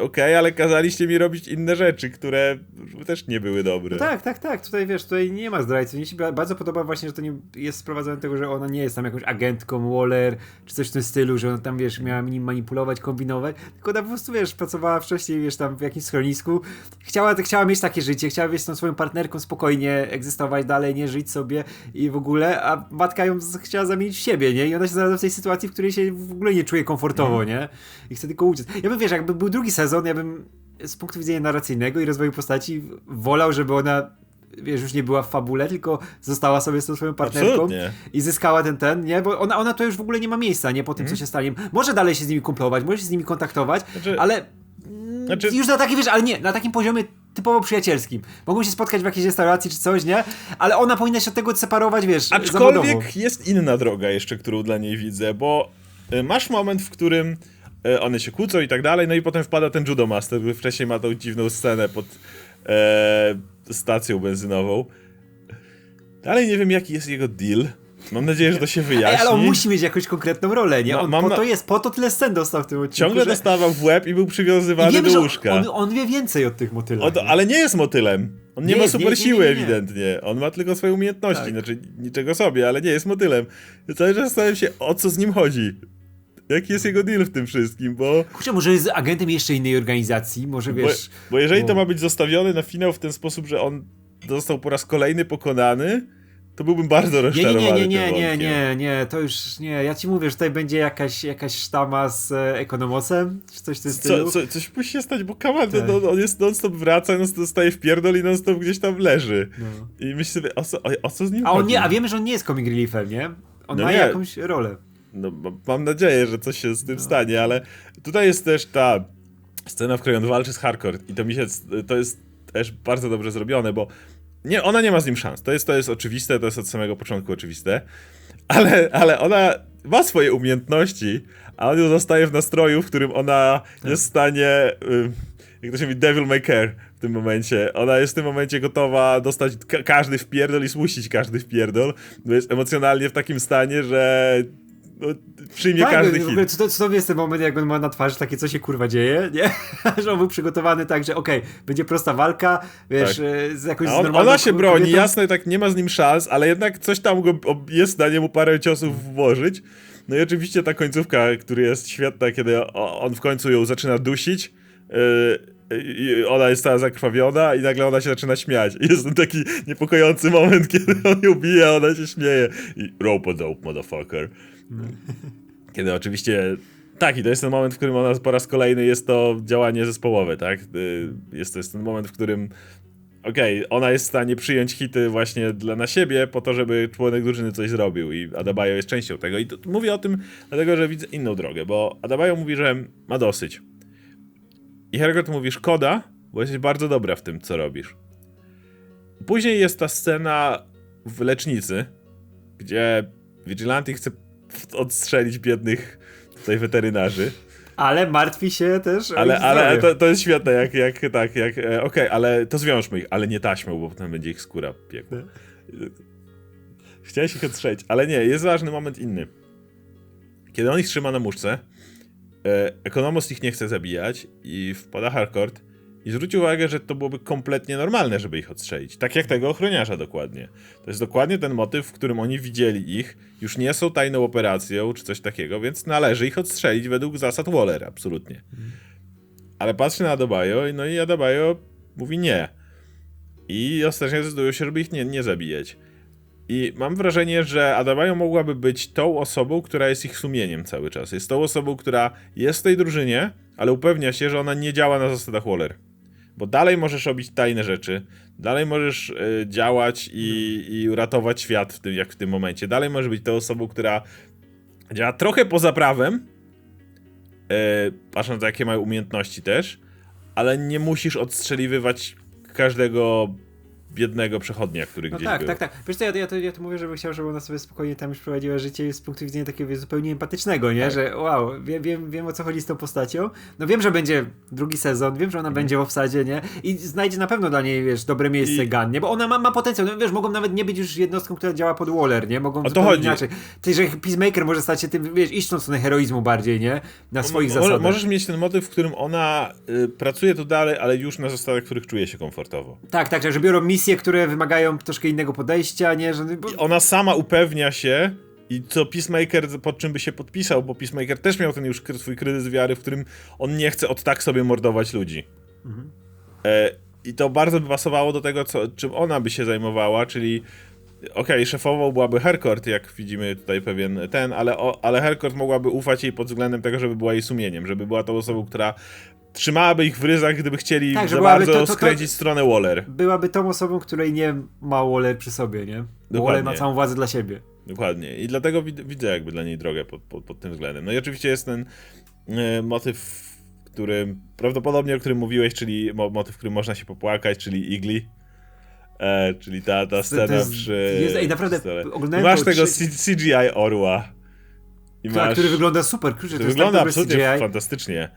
okej, ale kazaliście mi robić inne rzeczy, które też nie były dobre. No tak. Tutaj wiesz, tutaj nie ma zdrajcy. Mnie się bardzo podoba właśnie, że to nie jest sprowadzone do tego, że ona nie jest tam jakąś agentką Waller, czy coś w tym stylu, że ona tam, wiesz, miała nim manipulować, kombinować, tylko ona po prostu, wiesz, pracowała wcześniej, wiesz, tam w jakimś schronisku. Chciała mieć takie życie, chciała, wiesz, z tą swoją partnerką spokojnie egzystować dalej, nie żyć sobie i w ogóle, a matka ją chciała zamienić w siebie, nie? I ona się znalazła w tej sytuacji, w której się w ogóle nie czuje komfortowo, nie? I chce tylko uciec. Ja bym, wiesz, jakby był drugi sezon, ja bym z punktu widzenia narracyjnego i rozwoju postaci wolał, żeby ona, wiesz, już nie była w fabule, tylko została sobie z tą swoją partnerką. Absolutnie. I zyskała ten, nie? Bo ona to już w ogóle nie ma miejsca, nie? Po tym, co się stanie. Może dalej się z nimi kumplować, może się z nimi kontaktować, ale już na taki, wiesz, ale nie, na takim poziomie typowo przyjacielskim. Mogą się spotkać w jakiejś restauracji czy coś, nie? Ale ona powinna się od tego separować, wiesz, aczkolwiek zawodowo. Jest inna droga jeszcze, którą dla niej widzę, bo masz moment, w którym one się kłócą i tak dalej, no i potem wpada ten Judo Master, który wcześniej ma tą dziwną scenę pod stacją benzynową. Dalej nie wiem, jaki jest jego deal. Mam nadzieję, że to się wyjaśni. Ale on musi mieć jakąś konkretną rolę, nie? Po to tyle scen dostał w tym odcinku. Ciągle dostawał w łeb i był przywiązywany do łóżka. On wie więcej od tych motylów. Ale nie jest motylem. On nie ma super siły ewidentnie. On ma tylko swoje umiejętności. Tak. Znaczy niczego sobie, ale nie jest motylem. Cały czas zastanawiam się, o co z nim chodzi. Jaki jest jego deal w tym wszystkim, bo... Kurczę, może jest agentem jeszcze innej organizacji, może wiesz... Bo jeżeli to ma być zostawione na finał w ten sposób, że on został po raz kolejny pokonany, to byłbym bardzo rozczarowany. Nie, to już nie. Ja ci mówię, że tutaj będzie jakaś sztama z Economosem, czy coś w tym stylu. Coś musi się stać, bo kawał, tak. On jest non-stop wraca, non-stop staje w pierdol i non-stop gdzieś tam leży. No. I myślę sobie, o co z nim chodzi? A wiemy, że on nie jest comic reliefem, nie? On ma jakąś rolę. No, mam nadzieję, że coś się z tym stanie, ale tutaj jest też ta scena, w której on walczy z Harcourt i to jest też bardzo dobrze zrobione, bo nie, ona nie ma z nim szans. To jest oczywiste, to jest od samego początku oczywiste, ale ona ma swoje umiejętności, a on ją zostaje w nastroju, w którym ona jest w stanie, jak to się mówi, devil may care w tym momencie. Ona jest w tym momencie gotowa dostać każdy wpierdol i słusić każdy wpierdol, bo jest emocjonalnie w takim stanie, że no, przyjmie tak, każdy hit. Cudowny jest ten moment, jak on ma na twarzy takie, co się kurwa dzieje, nie? Że on był przygotowany tak, że okej, będzie prosta walka, wiesz, tak. Z jakąś normalną ona się broni, kobietą. Jasne, tak nie ma z nim szans, ale jednak coś tam jest w stanie mu parę ciosów włożyć. No i oczywiście ta końcówka, która jest świetna, kiedy on w końcu ją zaczyna dusić, i ona jest cała zakrwawiona i nagle ona się zaczyna śmiać. I jest ten taki niepokojący moment, kiedy on ją bije, a ona się śmieje. I rope-a-dope, motherfucker. Kiedy oczywiście... Tak, i to jest ten moment, w którym ona po raz kolejny jest to działanie zespołowe, tak? Jest ten moment, w którym ona jest w stanie przyjąć hity właśnie na siebie, po to, żeby członek drużyny coś zrobił. I Adebayo jest częścią tego. I mówię o tym dlatego, że widzę inną drogę, bo Adebayo mówi, że ma dosyć. I Harcourt mówi, szkoda, bo jesteś bardzo dobra w tym, co robisz. Później jest ta scena w lecznicy, gdzie Vigilante chce odstrzelić biednych tutaj weterynarzy. Ale martwi się też. Ale to jest świetne, ale to zwiążmy ich, ale nie taśmą, bo potem będzie ich skóra piekła. Chciałeś ich odstrzelić, ale nie, jest ważny moment inny. Kiedy on ich trzyma na muszce, Economos ich nie chce zabijać i wpada Harcourt i zwróć uwagę, że to byłoby kompletnie normalne, żeby ich odstrzelić. Tak jak tego ochroniarza dokładnie. To jest dokładnie ten motyw, w którym oni widzieli ich, już nie są tajną operacją czy coś takiego, więc należy ich odstrzelić według zasad Wallera, absolutnie. Ale patrzy na Adebayo, no i Adebayo mówi nie. I ostatecznie zdecydują się, żeby ich nie zabijać. I mam wrażenie, że Adebayo mogłaby być tą osobą, która jest ich sumieniem cały czas. Jest tą osobą, która jest w tej drużynie, ale upewnia się, że ona nie działa na zasadach Waller. Bo dalej możesz robić tajne rzeczy, dalej możesz działać i uratować świat jak w tym momencie. Dalej możesz być tą osobą, która działa trochę poza prawem, patrząc na jakie mają umiejętności też, ale nie musisz odstrzeliwywać każdego biednego przechodnia, który gdzieś tak, był. Tak. Wiesz co, ja to mówię, żeby chciał, żeby ona sobie spokojnie tam już prowadziła życie z punktu widzenia takiego zupełnie empatycznego, nie? Tak. Że wow, wiem o co chodzi z tą postacią. No wiem, że będzie drugi sezon, wiem, że ona będzie w obsadzie, nie? I znajdzie na pewno dla niej, wiesz, dobre miejsce Gunn, nie? Bo ona ma potencjał, no wiesz, mogą nawet nie być już jednostką, która działa pod Waller, nie? Mogą zupełnie inaczej. Ty, że Peacemaker może stać się tym, wiesz, iść tą stronę heroizmu bardziej, nie? Na swoich zasadach. Możesz mieć ten motyw, w którym ona pracuje tu dalej, ale już na zasadach, w których czuje się komfortowo. Tak, że biorą misje, które wymagają troszkę innego podejścia, nie? Bo... Ona sama upewnia się i co Peacemaker, pod czym by się podpisał, bo Peacemaker też miał ten już swój kryzys wiary, w którym on nie chce od tak sobie mordować ludzi. I to bardzo by pasowało do tego, czym ona by się zajmowała, czyli szefową byłaby Harcourt, jak widzimy tutaj pewien ten, ale Harcourt mogłaby ufać jej pod względem tego, żeby była jej sumieniem, żeby była tą osobą, która trzymałaby ich w ryzach, gdyby chcieli za bardzo skręcić stronę Waller. Byłaby tą osobą, której nie ma Waller przy sobie, nie? Waller ma całą władzę dla siebie. Dokładnie. I dlatego widzę jakby dla niej drogę pod tym względem. No i oczywiście jest ten motyw, który prawdopodobnie, o którym mówiłeś, czyli motyw, w którym można się popłakać, czyli Eagly. Czyli ta scena naprawdę oglądałem. Masz tego CGI orła. Który wygląda super. Który wygląda absolutnie fantastycznie.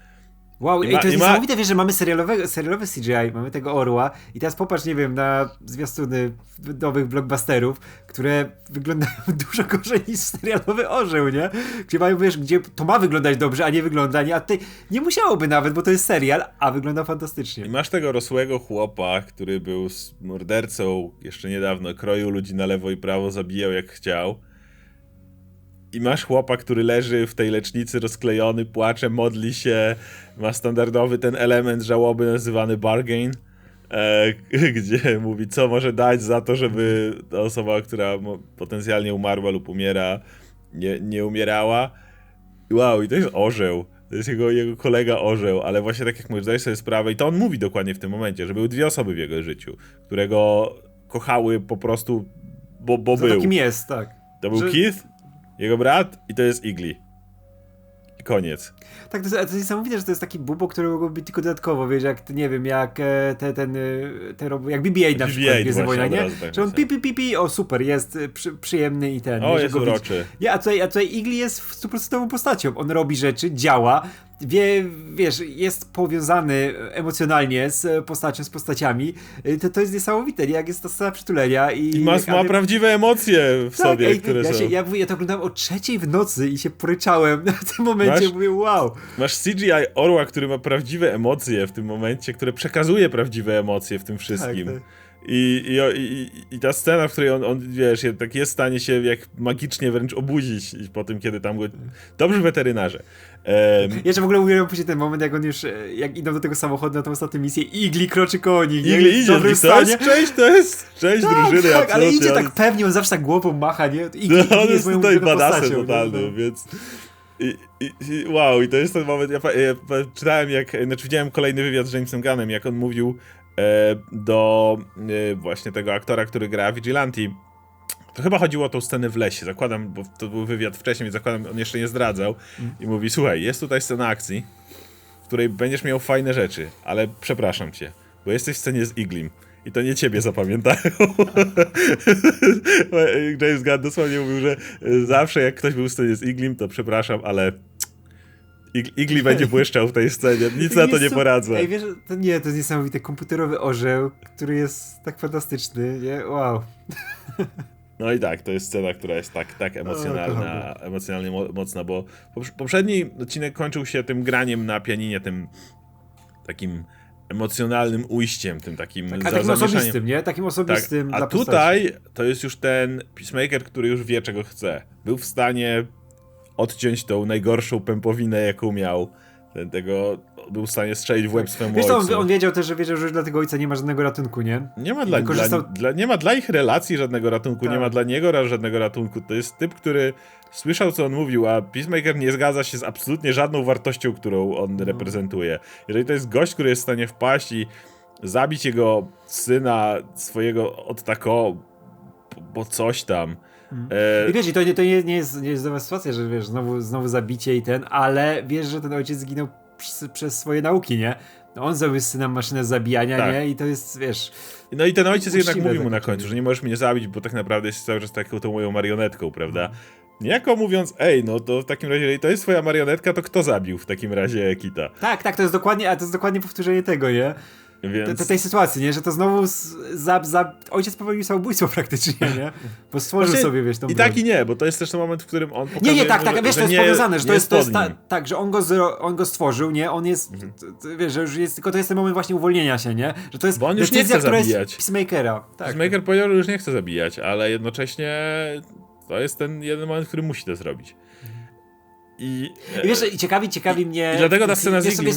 Wow, to jest niesamowite, wiesz, że mamy serialowe CGI, mamy tego orła i teraz popatrz, nie wiem, na zwiastuny nowych blockbusterów, które wyglądają dużo gorzej niż serialowy orzeł, nie? Gdzie to ma wyglądać dobrze, a nie wygląda, nie? A ty nie musiałoby nawet, bo to jest serial, a wygląda fantastycznie. I masz tego rosłego chłopa, który był mordercą jeszcze niedawno, kroił ludzi na lewo i prawo, zabijał jak chciał. I masz chłopa, który leży w tej lecznicy rozklejony, płacze, modli się, ma standardowy ten element żałoby nazywany bargain, gdzie mówi, co może dać za to, żeby ta osoba, która potencjalnie umarła lub umiera, nie umierała. Wow, i to jest orzeł. To jest jego kolega orzeł, ale właśnie tak jak mówisz, zdajesz sobie sprawę, i to on mówi dokładnie w tym momencie, że były dwie osoby w jego życiu, które go kochały po prostu, bo był. To takim jest, tak. To był Keith? jego brat i to jest Eagly. I koniec. Tak, to jest niesamowite, że to jest taki bubo, który mogło być tylko dodatkowo, wiesz, jak, nie wiem, jak jak BB-8 na przykład, Gwiezdne Wojna, nie? Tak że on pi, o super, jest przyjemny i ten. O, wiesz, jest uroczy. Ja, a tutaj Eagly jest 100% postacią, on robi rzeczy, działa, wiesz, jest powiązany emocjonalnie z postacią, z postaciami, to jest niesamowite, nie? Jak jest ta scena przytulenia i ma prawdziwe emocje w tak, sobie, które są. Ja to oglądałem o 3:00 w nocy i się poryczałem na tym momencie, mówię wow. Masz CGI orła, który ma prawdziwe emocje w tym momencie, które przekazuje prawdziwe emocje w tym wszystkim. Tak. I ta scena, w której on wiesz, tak jest w stanie się jak magicznie wręcz obudzić po tym, kiedy tam go... Dobrzy weterynarze. Jeszcze w ogóle uwielbiam później ten moment, jak on już, jak idą do tego samochodu na tą ostatnią misję, Eagly kroczy koło nich. Eagly idzie, to jest część tak, drużyny, tak, ale idzie tak pewnie, on zawsze tak głową macha, nie? Eagly no, on jest tutaj badasem totalnym, no. Więc... I wow, i to jest ten moment, ja czytałem widziałem kolejny wywiad z Jamesem Gunnem, jak on mówił do właśnie tego aktora, który gra Vigilante. To chyba chodziło o tą scenę w lesie, zakładam, bo to był wywiad wcześniej, więc zakładam, on jeszcze nie zdradzał. I mówi, słuchaj, jest tutaj scena akcji, w której będziesz miał fajne rzeczy, ale przepraszam cię, bo jesteś w scenie z Eaglym. I to nie ciebie zapamiętają. James Gunn dosłownie mówił, że zawsze jak ktoś był w scenie z Eaglym, to przepraszam, ale... Eagly będzie błyszczał w tej scenie, nic na to nie poradzę. Ej, wiesz, to jest niesamowite, komputerowy orzeł, który jest tak fantastyczny, nie? Wow. No i tak, to jest scena, która jest tak emocjonalna, emocjonalnie mocna, bo poprzedni odcinek kończył się tym graniem na pianinie, tym takim emocjonalnym ujściem, tym takim zamieszaniem. Takim osobistym, nie? Takim osobistym tak, a tutaj postaci. To jest już ten Peacemaker, który już wie, czego chce. Był w stanie odciąć tą najgorszą pępowinę, jaką miał. Był w stanie strzelić w łeb swemu ojcu. Wiesz co, on wiedział też, że już dla tego ojca nie ma żadnego ratunku, nie? Nie ma dla ich relacji żadnego ratunku, tak. Nie ma dla niego żadnego ratunku. To jest typ, który słyszał, co on mówił, a Peacemaker nie zgadza się z absolutnie żadną wartością, którą on reprezentuje. Jeżeli to jest gość, który jest w stanie wpaść i zabić jego syna, swojego od tako, bo coś tam. I wiesz, to nie jest dobra sytuacja, że wiesz, znowu zabicie i ten, ale wiesz, że ten ojciec zginął przez swoje nauki, nie? No on zrobił z synem maszynę zabijania, tak. Nie? I to jest, wiesz... No i ten ojciec jednak mówi mu na końcu, że nie możesz mnie zabić, bo tak naprawdę jesteś cały czas taką tą moją marionetką, prawda? Niejako mówiąc, to w takim razie, jeżeli to jest twoja marionetka, to kto zabił w takim razie Kita? Tak, to jest dokładnie powtórzenie tego, nie? Więc... tej sytuacji, nie? Że to znowu ojciec popełnił samobójstwo praktycznie, nie? Bo stworzył sobie, wiesz, tą broń. I tak i nie, bo to jest też ten moment, w którym on pokazuje... Nie, wiesz, to jest powiązane, że to jest że on go stworzył, nie? On jest, wiesz, że już jest, tylko to jest ten moment właśnie uwolnienia się, nie? Że to jest bo on już decyzja, nie chce zabijać. Peacemakera. Tak. Peacemaker powiedział, że już nie chce zabijać, ale jednocześnie to jest ten jeden moment, w którym musi to zrobić. I wiesz, ciekawi mnie... I dlatego ta scena z Eaglym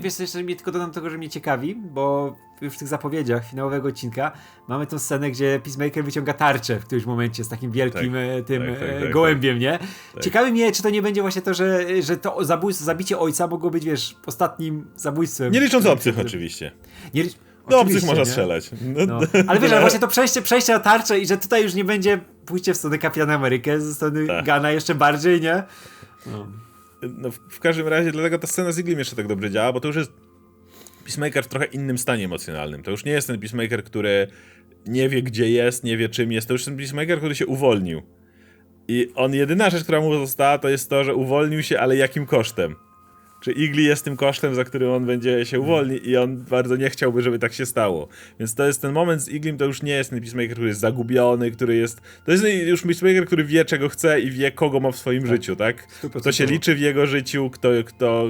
Wiesz, tylko dodam tego, że mnie ciekawi, bo już w tych zapowiedziach finałowego odcinka mamy tą scenę, gdzie Peacemaker wyciąga tarczę w którymś momencie z takim wielkim tym gołębiem, nie? Tak. Ciekawi mnie, czy to nie będzie właśnie to, że to zabicie ojca mogło być, wiesz, ostatnim zabójstwem. Nie licząc obcych oczywiście. Do obcych można strzelać. No. Ale wiesz, ale właśnie to przejście na tarczę i że tutaj już nie będzie pójście w stronę Kapitana Amerykę, ze strony Gana jeszcze bardziej, nie? No, w każdym razie dlatego ta scena z Eaglym jeszcze tak dobrze działa, bo to już jest Peacemaker w trochę innym stanie emocjonalnym. To już nie jest ten Peacemaker, który nie wie gdzie jest, nie wie czym jest. To już ten Peacemaker, który się uwolnił. I on jedyna rzecz, która mu została, to jest to, że uwolnił się, ale jakim kosztem? Czy Eagly jest tym kosztem, za którym on będzie się uwolnił i on bardzo nie chciałby, żeby tak się stało. Więc to jest ten moment z Eaglym, to już nie jest ten Peacemaker, który jest zagubiony, który jest... To jest już Peacemaker, który wie, czego chce i wie, kogo ma w swoim życiu, tak? Kto się liczy w jego życiu, kto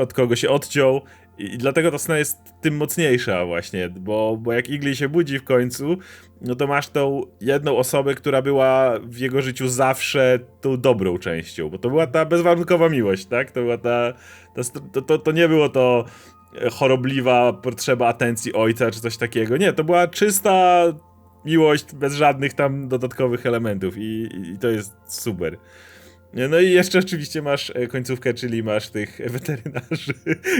od kogo się odciął. I dlatego ta scena jest tym mocniejsza właśnie, bo jak Eagly się budzi w końcu, no to masz tą jedną osobę, która była w jego życiu zawsze tą dobrą częścią, bo to była ta bezwarunkowa miłość, tak? To była to nie było to chorobliwa potrzeba atencji ojca czy coś takiego, nie, to była czysta miłość bez żadnych tam dodatkowych elementów i to jest super. No i jeszcze oczywiście masz końcówkę, czyli masz tych weterynarzy,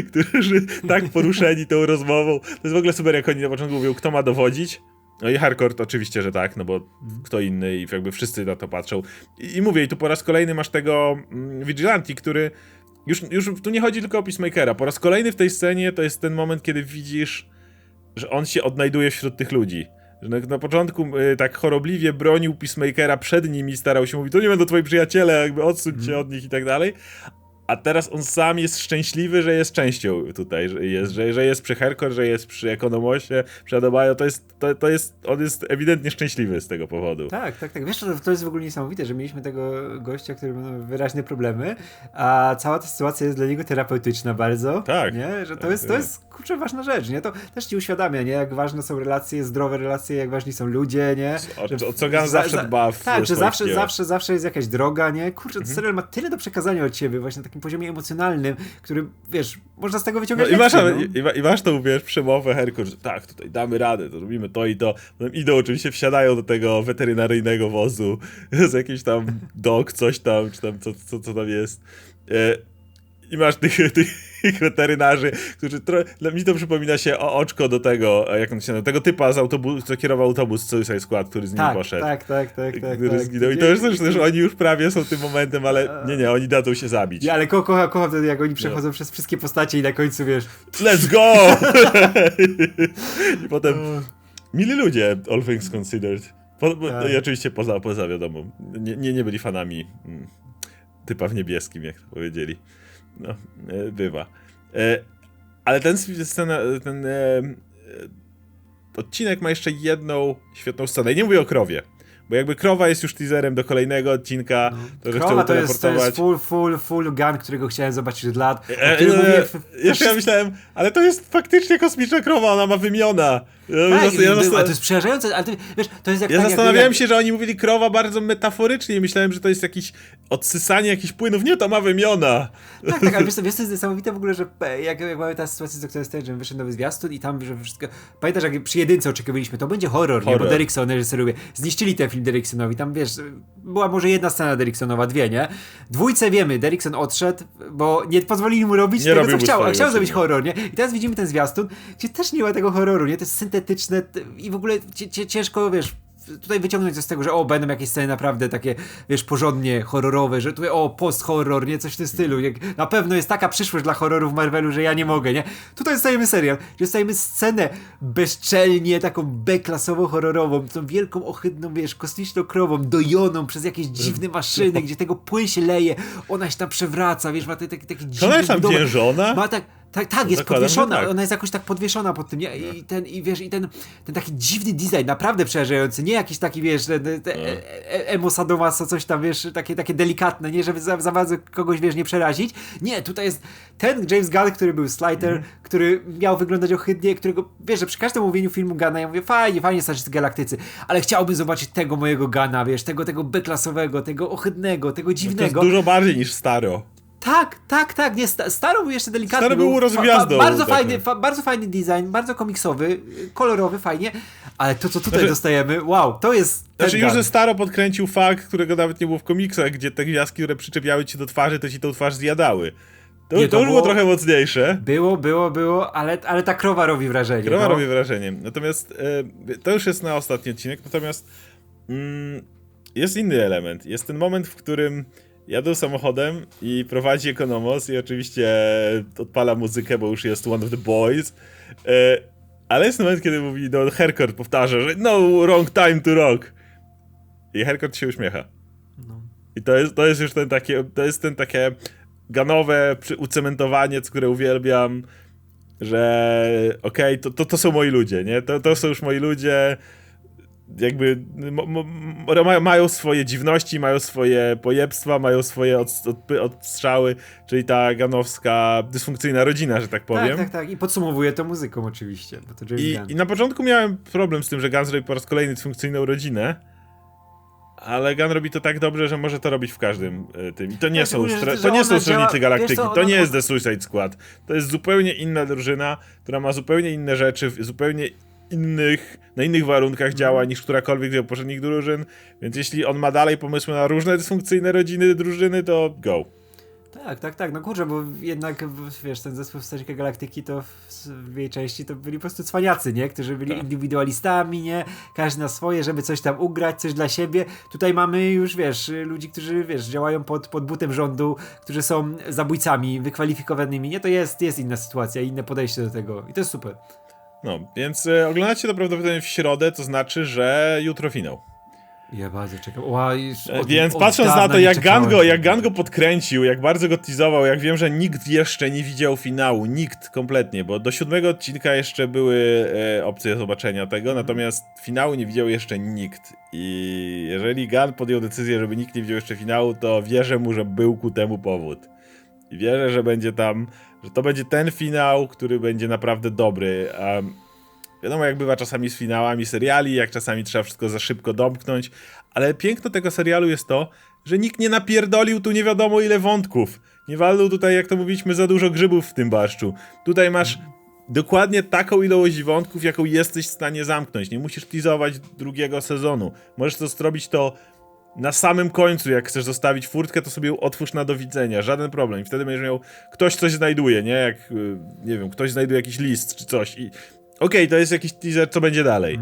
którzy tak poruszeni tą rozmową. To jest w ogóle super, jak oni na początku mówią, kto ma dowodzić, No i Harcourt oczywiście, że tak, no bo kto inny i jakby wszyscy na to patrzą. I mówię, i tu po raz kolejny masz tego Vigilante, który już tu nie chodzi tylko o Peacemakera. Po raz kolejny w tej scenie to jest ten moment, kiedy widzisz, że on się odnajduje wśród tych ludzi. Że na początku tak chorobliwie bronił Peacemakera przed nimi, starał się mówić, to nie będą twoi przyjaciele, jakby odsuń się od nich i tak dalej. A teraz on sam jest szczęśliwy, że jest częścią tutaj, że jest przy Harcourt, że jest przy Economosie, przy Adebayo, on jest ewidentnie szczęśliwy z tego powodu. Tak. Wiesz, to jest w ogóle niesamowite, że mieliśmy tego gościa, który ma wyraźne problemy, a cała ta sytuacja jest dla niego terapeutyczna bardzo. Tak. Nie? Że to jest kurczę ważna rzecz, nie? To też ci uświadamia, nie? Jak ważne są relacje, zdrowe relacje, jak ważni są ludzie, nie? Że Gans zawsze dba. Tak, że zawsze jest jakaś droga, nie? Kurczę, to serial ma tyle do przekazania od ciebie właśnie takim poziomie emocjonalnym, który, wiesz, można z tego wyciągać. I masz tą, wiesz, przemowę Herku, że tak, tutaj damy radę, to robimy to i to. Potem idą, oczywiście wsiadają do tego weterynaryjnego wozu z jakiś tam dog, coś tam, czy tam co tam jest. I masz tych weterynarzy, którzy mi to przypomina się o oczko do tego, jak on się nazywa, tego typa z autobusu, co kierował autobus Suicide Squad, który z nim poszedł. Tak. Który zginął. I to już oni już prawie są tym momentem, ale nie, oni dadzą się zabić. Ja, ale kocham wtedy, jak oni przechodzą przez wszystkie postacie i na końcu, wiesz, let's go! I potem mili ludzie, all things considered. I oczywiście poza wiadomo, nie byli fanami typa w niebieskim, jak to powiedzieli. No, bywa. Ale ten odcinek ma jeszcze jedną świetną scenę. I nie mówię o krowie, bo jakby krowa jest już teaserem do kolejnego odcinka. To, że krowa to jest full gun, którego chciałem zobaczyć od lat. Ja myślałem, ale to jest faktycznie kosmiczna krowa, ona ma wymiona. Ale to jest przerażające. Ale wiesz, to jest ja zastanawiałem się, że oni mówili krowa bardzo metaforycznie i myślałem, że to jest jakieś odsysanie jakichś płynów. Nie, to ma wymiona. Tak, ale wiesz, to jest niesamowite w ogóle, że jak mamy ta sytuacja, do której Stage'em wyszedł nowy zwiastun i tam, że wszystko... Pamiętasz, jak przy jedynce oczekiwaliśmy, to będzie horror. Nie? Bo Derrickson reżyseruje. Zniszczyli ten film Derricksonowi. Tam, wiesz, była może jedna scena Derricksonowa, dwie, nie? Dwójce wiemy, Derrickson odszedł, bo nie pozwolili mu robić tego, co chciał. A chciał zrobić horror, nie? I teraz widzimy ten zwiastun, gdzie też nie ma tego horroru, nie? To jest syntetyczne i w ogóle ciężko, wiesz, tutaj wyciągnąć coś z tego, że będą jakieś sceny naprawdę takie, wiesz, porządnie horrorowe, że tutaj post-horror, nie, coś w tym stylu, nie? Na pewno jest taka przyszłość dla horrorów Marvelu, że ja nie mogę, nie? Tutaj dostajemy serial, gdzie dostajemy scenę bezczelnie, taką B-klasową horrorową, tą wielką, ohydną, wiesz, kosmiczną krową, dojoną przez jakieś dziwne maszyny, gdzie tego płyn się leje, ona się tam przewraca, wiesz, ma taki dziwny... Ona jest tam ciężona? Ma tak, jest podwieszona, tak. Ona jest jakoś tak podwieszona pod tym, nie? I ten taki dziwny design, naprawdę przerażający, nie jakiś taki, wiesz, emosadomaso, coś tam, wiesz, takie delikatne, nie, żeby za bardzo kogoś, wiesz, nie przerazić. Nie, tutaj jest ten James Gunn, który był Slater, który miał wyglądać ohydnie, którego, wiesz, że przy każdym mówieniu filmu Gunna ja mówię, fajnie, Strażnicy Galaktycy, ale chciałbym zobaczyć tego mojego Gunna, wiesz, tego B-klasowego, tego ohydnego, tego dziwnego. No to jest dużo bardziej niż staro. Tak. Nie, staro był jeszcze delikatny. Staro był rozgwiazdą. Bardzo fajny design, bardzo komiksowy, kolorowy, fajnie. Ale to, co tutaj dostajemy, wow, to jest... Już ze staro podkręcił fakt, którego nawet nie było w komiksach, gdzie te gwiazdki, które przyczepiały ci do twarzy, to ci tą twarz zjadały. To już było trochę mocniejsze. Było, ale ta krowa robi wrażenie. Robi wrażenie. Natomiast to już jest na ostatni odcinek, natomiast jest inny element. Jest ten moment, w którym jadę samochodem i prowadzi Economos i oczywiście odpala muzykę, bo już jest one of the boys. Ale jest moment, kiedy mówi, no Harcourt powtarza, że no wrong time to rock. I Harcourt się uśmiecha. No. I to jest już ten takie ganowe ucementowanie, które uwielbiam, że okej, to są moi ludzie, nie? To są już moi ludzie. Jakby mają swoje dziwności, mają swoje pojebstwa, mają swoje odstrzały, czyli ta ganowska dysfunkcyjna rodzina, że tak powiem. Tak. I podsumowuję to muzyką oczywiście. Bo to I na początku miałem problem z tym, że Gunn robi po raz kolejny dysfunkcyjną rodzinę, ale Gunn robi to tak dobrze, że może to robić w każdym tym. I to nie są Strażnicy Galaktyki, to nie jest The Suicide Squad. To jest zupełnie inna drużyna, która ma zupełnie inne rzeczy, zupełnie na innych warunkach działa niż którakolwiek z poprzednich drużyn, więc jeśli on ma dalej pomysły na różne dysfunkcyjne rodziny, drużyny, to go. Tak. No kurczę, bo jednak, wiesz, ten zespół Strażników Galaktyki to w jej części to byli po prostu cwaniacy, nie? Którzy byli indywidualistami, nie? Każdy na swoje, żeby coś tam ugrać, coś dla siebie. Tutaj mamy już, wiesz, ludzi, którzy, wiesz, działają pod butem rządu, którzy są zabójcami wykwalifikowanymi, nie? To jest inna sytuacja, inne podejście do tego i to jest super. No, więc oglądacie to prawdopodobnie w środę, to znaczy, że jutro finał. Ja bardzo czekam. Więc patrząc na to, jak Gunn go podkręcił, jak bardzo go teasował, jak wiem, że nikt jeszcze nie widział finału, nikt kompletnie, bo do 7 odcinka jeszcze były opcje zobaczenia tego, natomiast finału nie widział jeszcze nikt. I jeżeli Gunn podjął decyzję, żeby nikt nie widział jeszcze finału, to wierzę mu, że był ku temu powód. I wierzę, że będzie tam, że to będzie ten finał, który będzie naprawdę dobry. Wiadomo, jak bywa czasami z finałami seriali, jak czasami trzeba wszystko za szybko domknąć, ale piękno tego serialu jest to, że nikt nie napierdolił tu nie wiadomo ile wątków. Nie walnął tutaj, jak to mówiliśmy, za dużo grzybów w tym barszczu. Tutaj masz dokładnie taką ilość wątków, jaką jesteś w stanie zamknąć. Nie musisz teasować drugiego sezonu. Możesz to zrobić to na samym końcu, jak chcesz zostawić furtkę, to sobie ją otwórz na do widzenia, żaden problem. Wtedy będziesz miał, ktoś coś znajduje, nie? Jak, nie wiem, ktoś znajduje jakiś list czy coś i okej, to jest jakiś teaser, co będzie dalej.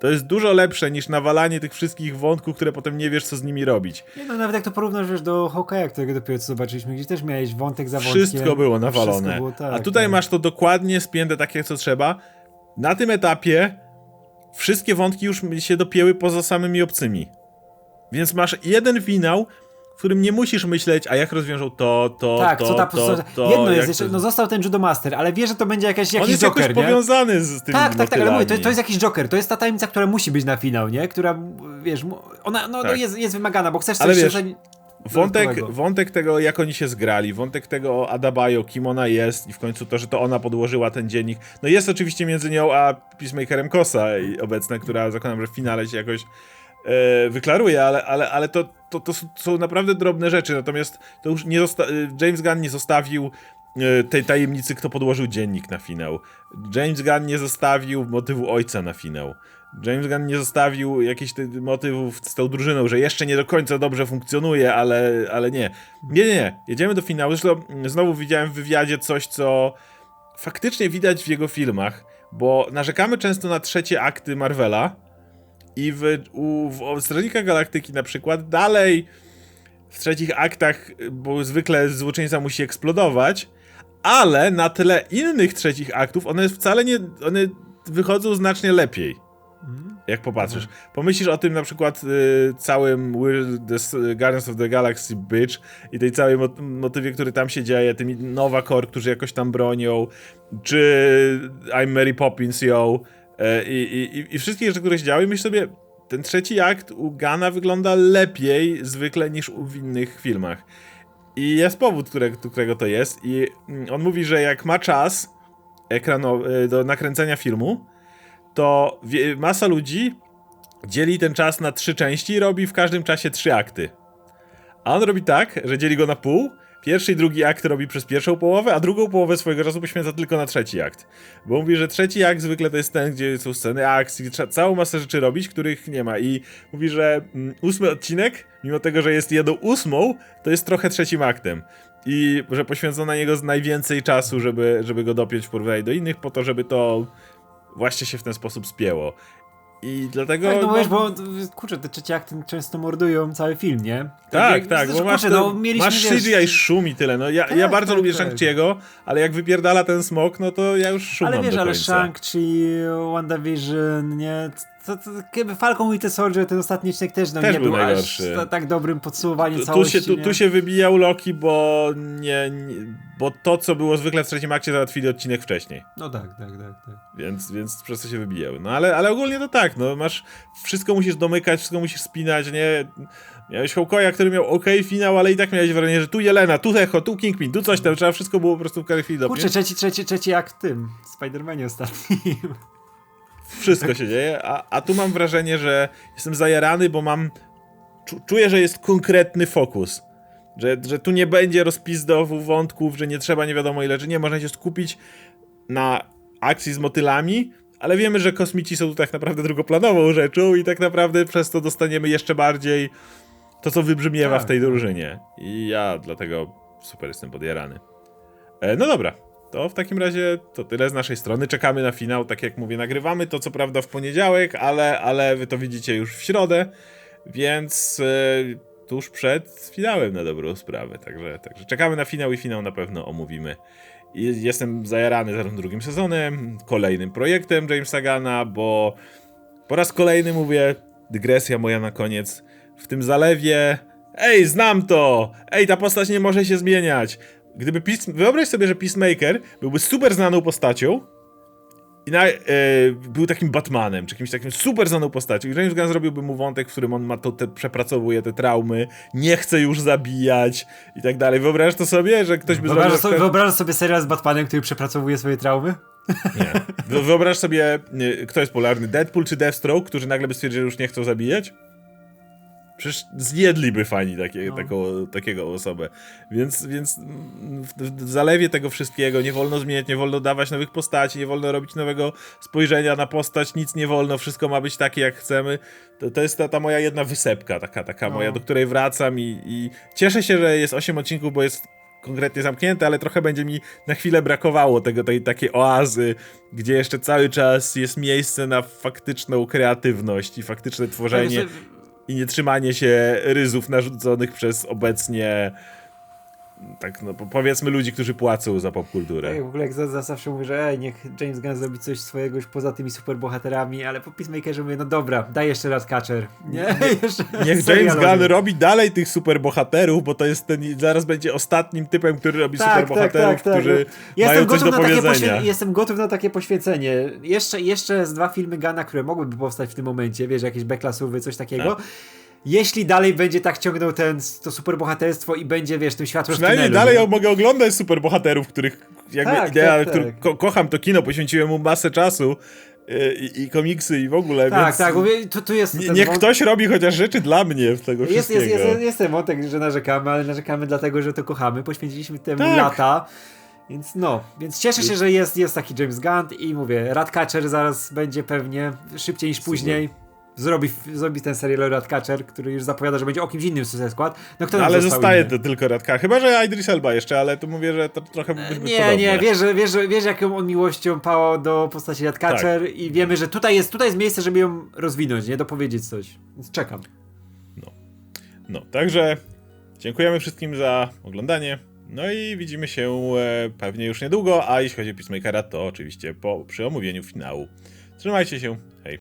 To jest dużo lepsze niż nawalanie tych wszystkich wątków, które potem nie wiesz, co z nimi robić. Nie, no nawet jak to porównasz, wiesz, do Hawkeye'a, którego dopiero co zobaczyliśmy, gdzieś też miałeś wątek za wątkiem. Wszystko było nawalone. Wszystko było, tak, a tutaj masz to dokładnie spięte takie, co trzeba. Na tym etapie wszystkie wątki już się dopięły poza samymi obcymi. Więc masz jeden finał, w którym nie musisz myśleć, a jak rozwiążą to. Jedno jest jeszcze, no został ten Judo Master, ale wie, że to będzie jakiś Joker, nie? On jest jakoś powiązany z tym. Tak, ale mówię, to jest jakiś Joker, to jest ta tajemnica, która musi być na finał, nie? Która, wiesz, ona jest wymagana, bo chcesz coś jeszcze... Wątek tego, jak oni się zgrali, wątek tego o Adebayo, kim ona jest i w końcu to, że to ona podłożyła ten dziennik. No jest oczywiście między nią a Peacemakerem kosa obecna, która zakładam, że w finale się jakoś wyklaruje, ale to są naprawdę drobne rzeczy, natomiast to już nie James Gunn nie zostawił tej tajemnicy, kto podłożył dziennik na finał. James Gunn nie zostawił motywu ojca na finał. James Gunn nie zostawił jakichś motywów z tą drużyną, że jeszcze nie do końca dobrze funkcjonuje, ale nie. Nie. Jedziemy do finału. Zresztą znowu widziałem w wywiadzie coś, co faktycznie widać w jego filmach, bo narzekamy często na trzecie akty Marvela, i w Strażnikach Galaktyki na przykład dalej w trzecich aktach, bo zwykle złoczyńca musi eksplodować, ale na tle innych trzecich aktów one wychodzą znacznie lepiej, jak popatrzysz. Pomyślisz o tym na przykład całym Guardians of the Galaxy Bitch i tej całej motywie, który tam się dzieje, tym Nova Corps, którzy jakoś tam bronią, czy I'm Mary Poppins, yo. I wszystkie rzeczy, które się działy, myśl sobie, ten trzeci akt u Gunna wygląda lepiej zwykle niż w innych filmach. I jest powód, którego to jest. I on mówi, że jak ma czas do nakręcenia filmu, to masa ludzi dzieli ten czas na 3 części i robi w każdym czasie 3 akty. A on robi tak, że dzieli go na pół. Pierwszy i drugi akt robi przez pierwszą połowę, a drugą połowę swojego czasu poświęca tylko na trzeci akt. Bo mówi, że trzeci akt zwykle to jest ten, gdzie są sceny akcji, trzeba całą masę rzeczy robić, których nie ma. I mówi, że 8 odcinek, mimo tego, że jest 1/8, to jest trochę trzecim aktem. I że poświęcono na niego najwięcej czasu, żeby go dopiąć w porównaniu do innych, po to, żeby to właśnie się w ten sposób spięło. I dlatego... Tak, no wiesz, bo kurczę, te trzecie akty często mordują cały film, nie? Tak, bo masz, masz CGI i szum i tyle, no ja bardzo lubię Shang-Chi'ego, ale jak wypierdala ten smok, no to ja już szum mam do końca. Ale wiesz, Shang-Chi, WandaVision, nie... Falcon with the Soldier, ten ostatni odcinek też nam nie był aż tak dobrym podsumowaniem całości. Tu się wybijał Loki, bo bo to, co było zwykle w trzecim akcie, załatwili odcinek wcześniej. No tak. Więc przez to się wybijały. No ale ogólnie to tak, no masz, wszystko musisz domykać, wszystko musisz spinać, nie? Miałeś Hawkeye'a, który miał finał, ale i tak miałeś wrażenie, że tu Jelena, tu Echo, tu Kingpin, tu coś tam, trzeba wszystko było po prostu w każdej chwili dopiąć. Kurczę, trzeci jak w tym Spider-Manie ostatnim. Wszystko się dzieje, a tu mam wrażenie, że jestem zajarany, bo czuję, że jest konkretny fokus, że tu nie będzie rozpizdowu wątków, że nie trzeba nie wiadomo ile, że nie, można się skupić na akcji z motylami, ale wiemy, że kosmici są tu tak naprawdę drugoplanową rzeczą i tak naprawdę przez to dostaniemy jeszcze bardziej to, co wybrzmiewa w tej drużynie. I ja dlatego super jestem podjarany. No dobra, to w takim razie to tyle z naszej strony. Czekamy na finał, tak jak mówię, nagrywamy to co prawda w poniedziałek, ale wy to widzicie już w środę, więc tuż przed finałem na dobrą sprawę. Także czekamy na finał i finał na pewno omówimy. Jestem zajarany zarówno drugim sezonem, kolejnym projektem Jamesa Gunna, bo po raz kolejny mówię, dygresja moja na koniec, w tym zalewie, ej, znam to, ej, ta postać nie może się zmieniać. Wyobraź sobie, że Peacemaker byłby super znaną postacią i był takim Batmanem, czy kimś takim super znaną postacią i James Gunn zrobiłby mu wątek, w którym on ma to, przepracowuje te traumy, nie chce już zabijać i tak dalej. Wyobrażasz to sobie, że ktoś by zrobił... Wyobrażasz sobie serial z Batmanem, który przepracowuje swoje traumy? Nie. Wyobrażasz sobie, kto jest popularny, Deadpool czy Deathstroke, którzy nagle by stwierdzili, że już nie chcą zabijać? Przecież zjedliby fani takiego osobę. Więc w zalewie tego wszystkiego nie wolno zmieniać, nie wolno dawać nowych postaci, nie wolno robić nowego spojrzenia na postać, nic nie wolno, wszystko ma być takie jak chcemy. To jest ta moja jedna wysepka, taka moja, do której wracam i cieszę się, że jest 8 odcinków, bo jest konkretnie zamknięte, ale trochę będzie mi na chwilę brakowało tej takiej oazy, gdzie jeszcze cały czas jest miejsce na faktyczną kreatywność i faktyczne tworzenie. I nie trzymanie się ryzów narzuconych przez obecnie, tak no powiedzmy, ludzi, którzy płacą za popkulturę. Ja w ogóle jak zawsze mówię, że niech James Gunn zrobi coś swojego już poza tymi superbohaterami, ale po Peacemakerze mówię, no dobra, daj jeszcze Ratcatcher. Niech James Gunn robi dalej tych superbohaterów, bo to jest zaraz będzie ostatnim typem, który robi superbohaterów, którzy mają coś do powiedzenia. Jestem gotów na takie poświęcenie. Jeszcze z 2 filmy Gunna, które mogłyby powstać w tym momencie, wiesz, jakieś B-klasowy, coś takiego. Jeśli dalej będzie tak ciągnął to superbohaterstwo i będzie, wiesz, tym światłem tunelu. Przynajmniej dalej ja mogę oglądać superbohaterów, których jakby kocham to kino, poświęciłem mu masę czasu i komiksy i w ogóle, więc... Tu jest... Niech ktoś robi chociaż rzeczy dla mnie w tego wszystkiego. Jest ten wątek, że narzekamy, ale narzekamy dlatego, że to kochamy, poświęciliśmy temu lata. Więc cieszę się, że jest taki James Gunn i mówię, Ratcatcher zaraz będzie pewnie, szybciej niż później. Zrobi ten serial Ratcatcher, który już zapowiada, że będzie o kimś innym Suicide Squad. Ale zostaje to tylko Ratcatcher. Chyba że Idris Elba jeszcze, ale tu mówię, że to trochę by być podobne. Nie, wiesz jaką on miłością pała do postaci Ratcatcher i wiemy, że tutaj jest miejsce, żeby ją rozwinąć, nie? Dopowiedzieć coś. Więc czekam. No, także dziękujemy wszystkim za oglądanie. No i widzimy się pewnie już niedługo, a jeśli chodzi o Peacemakera, to oczywiście przy omówieniu finału. Trzymajcie się, hej.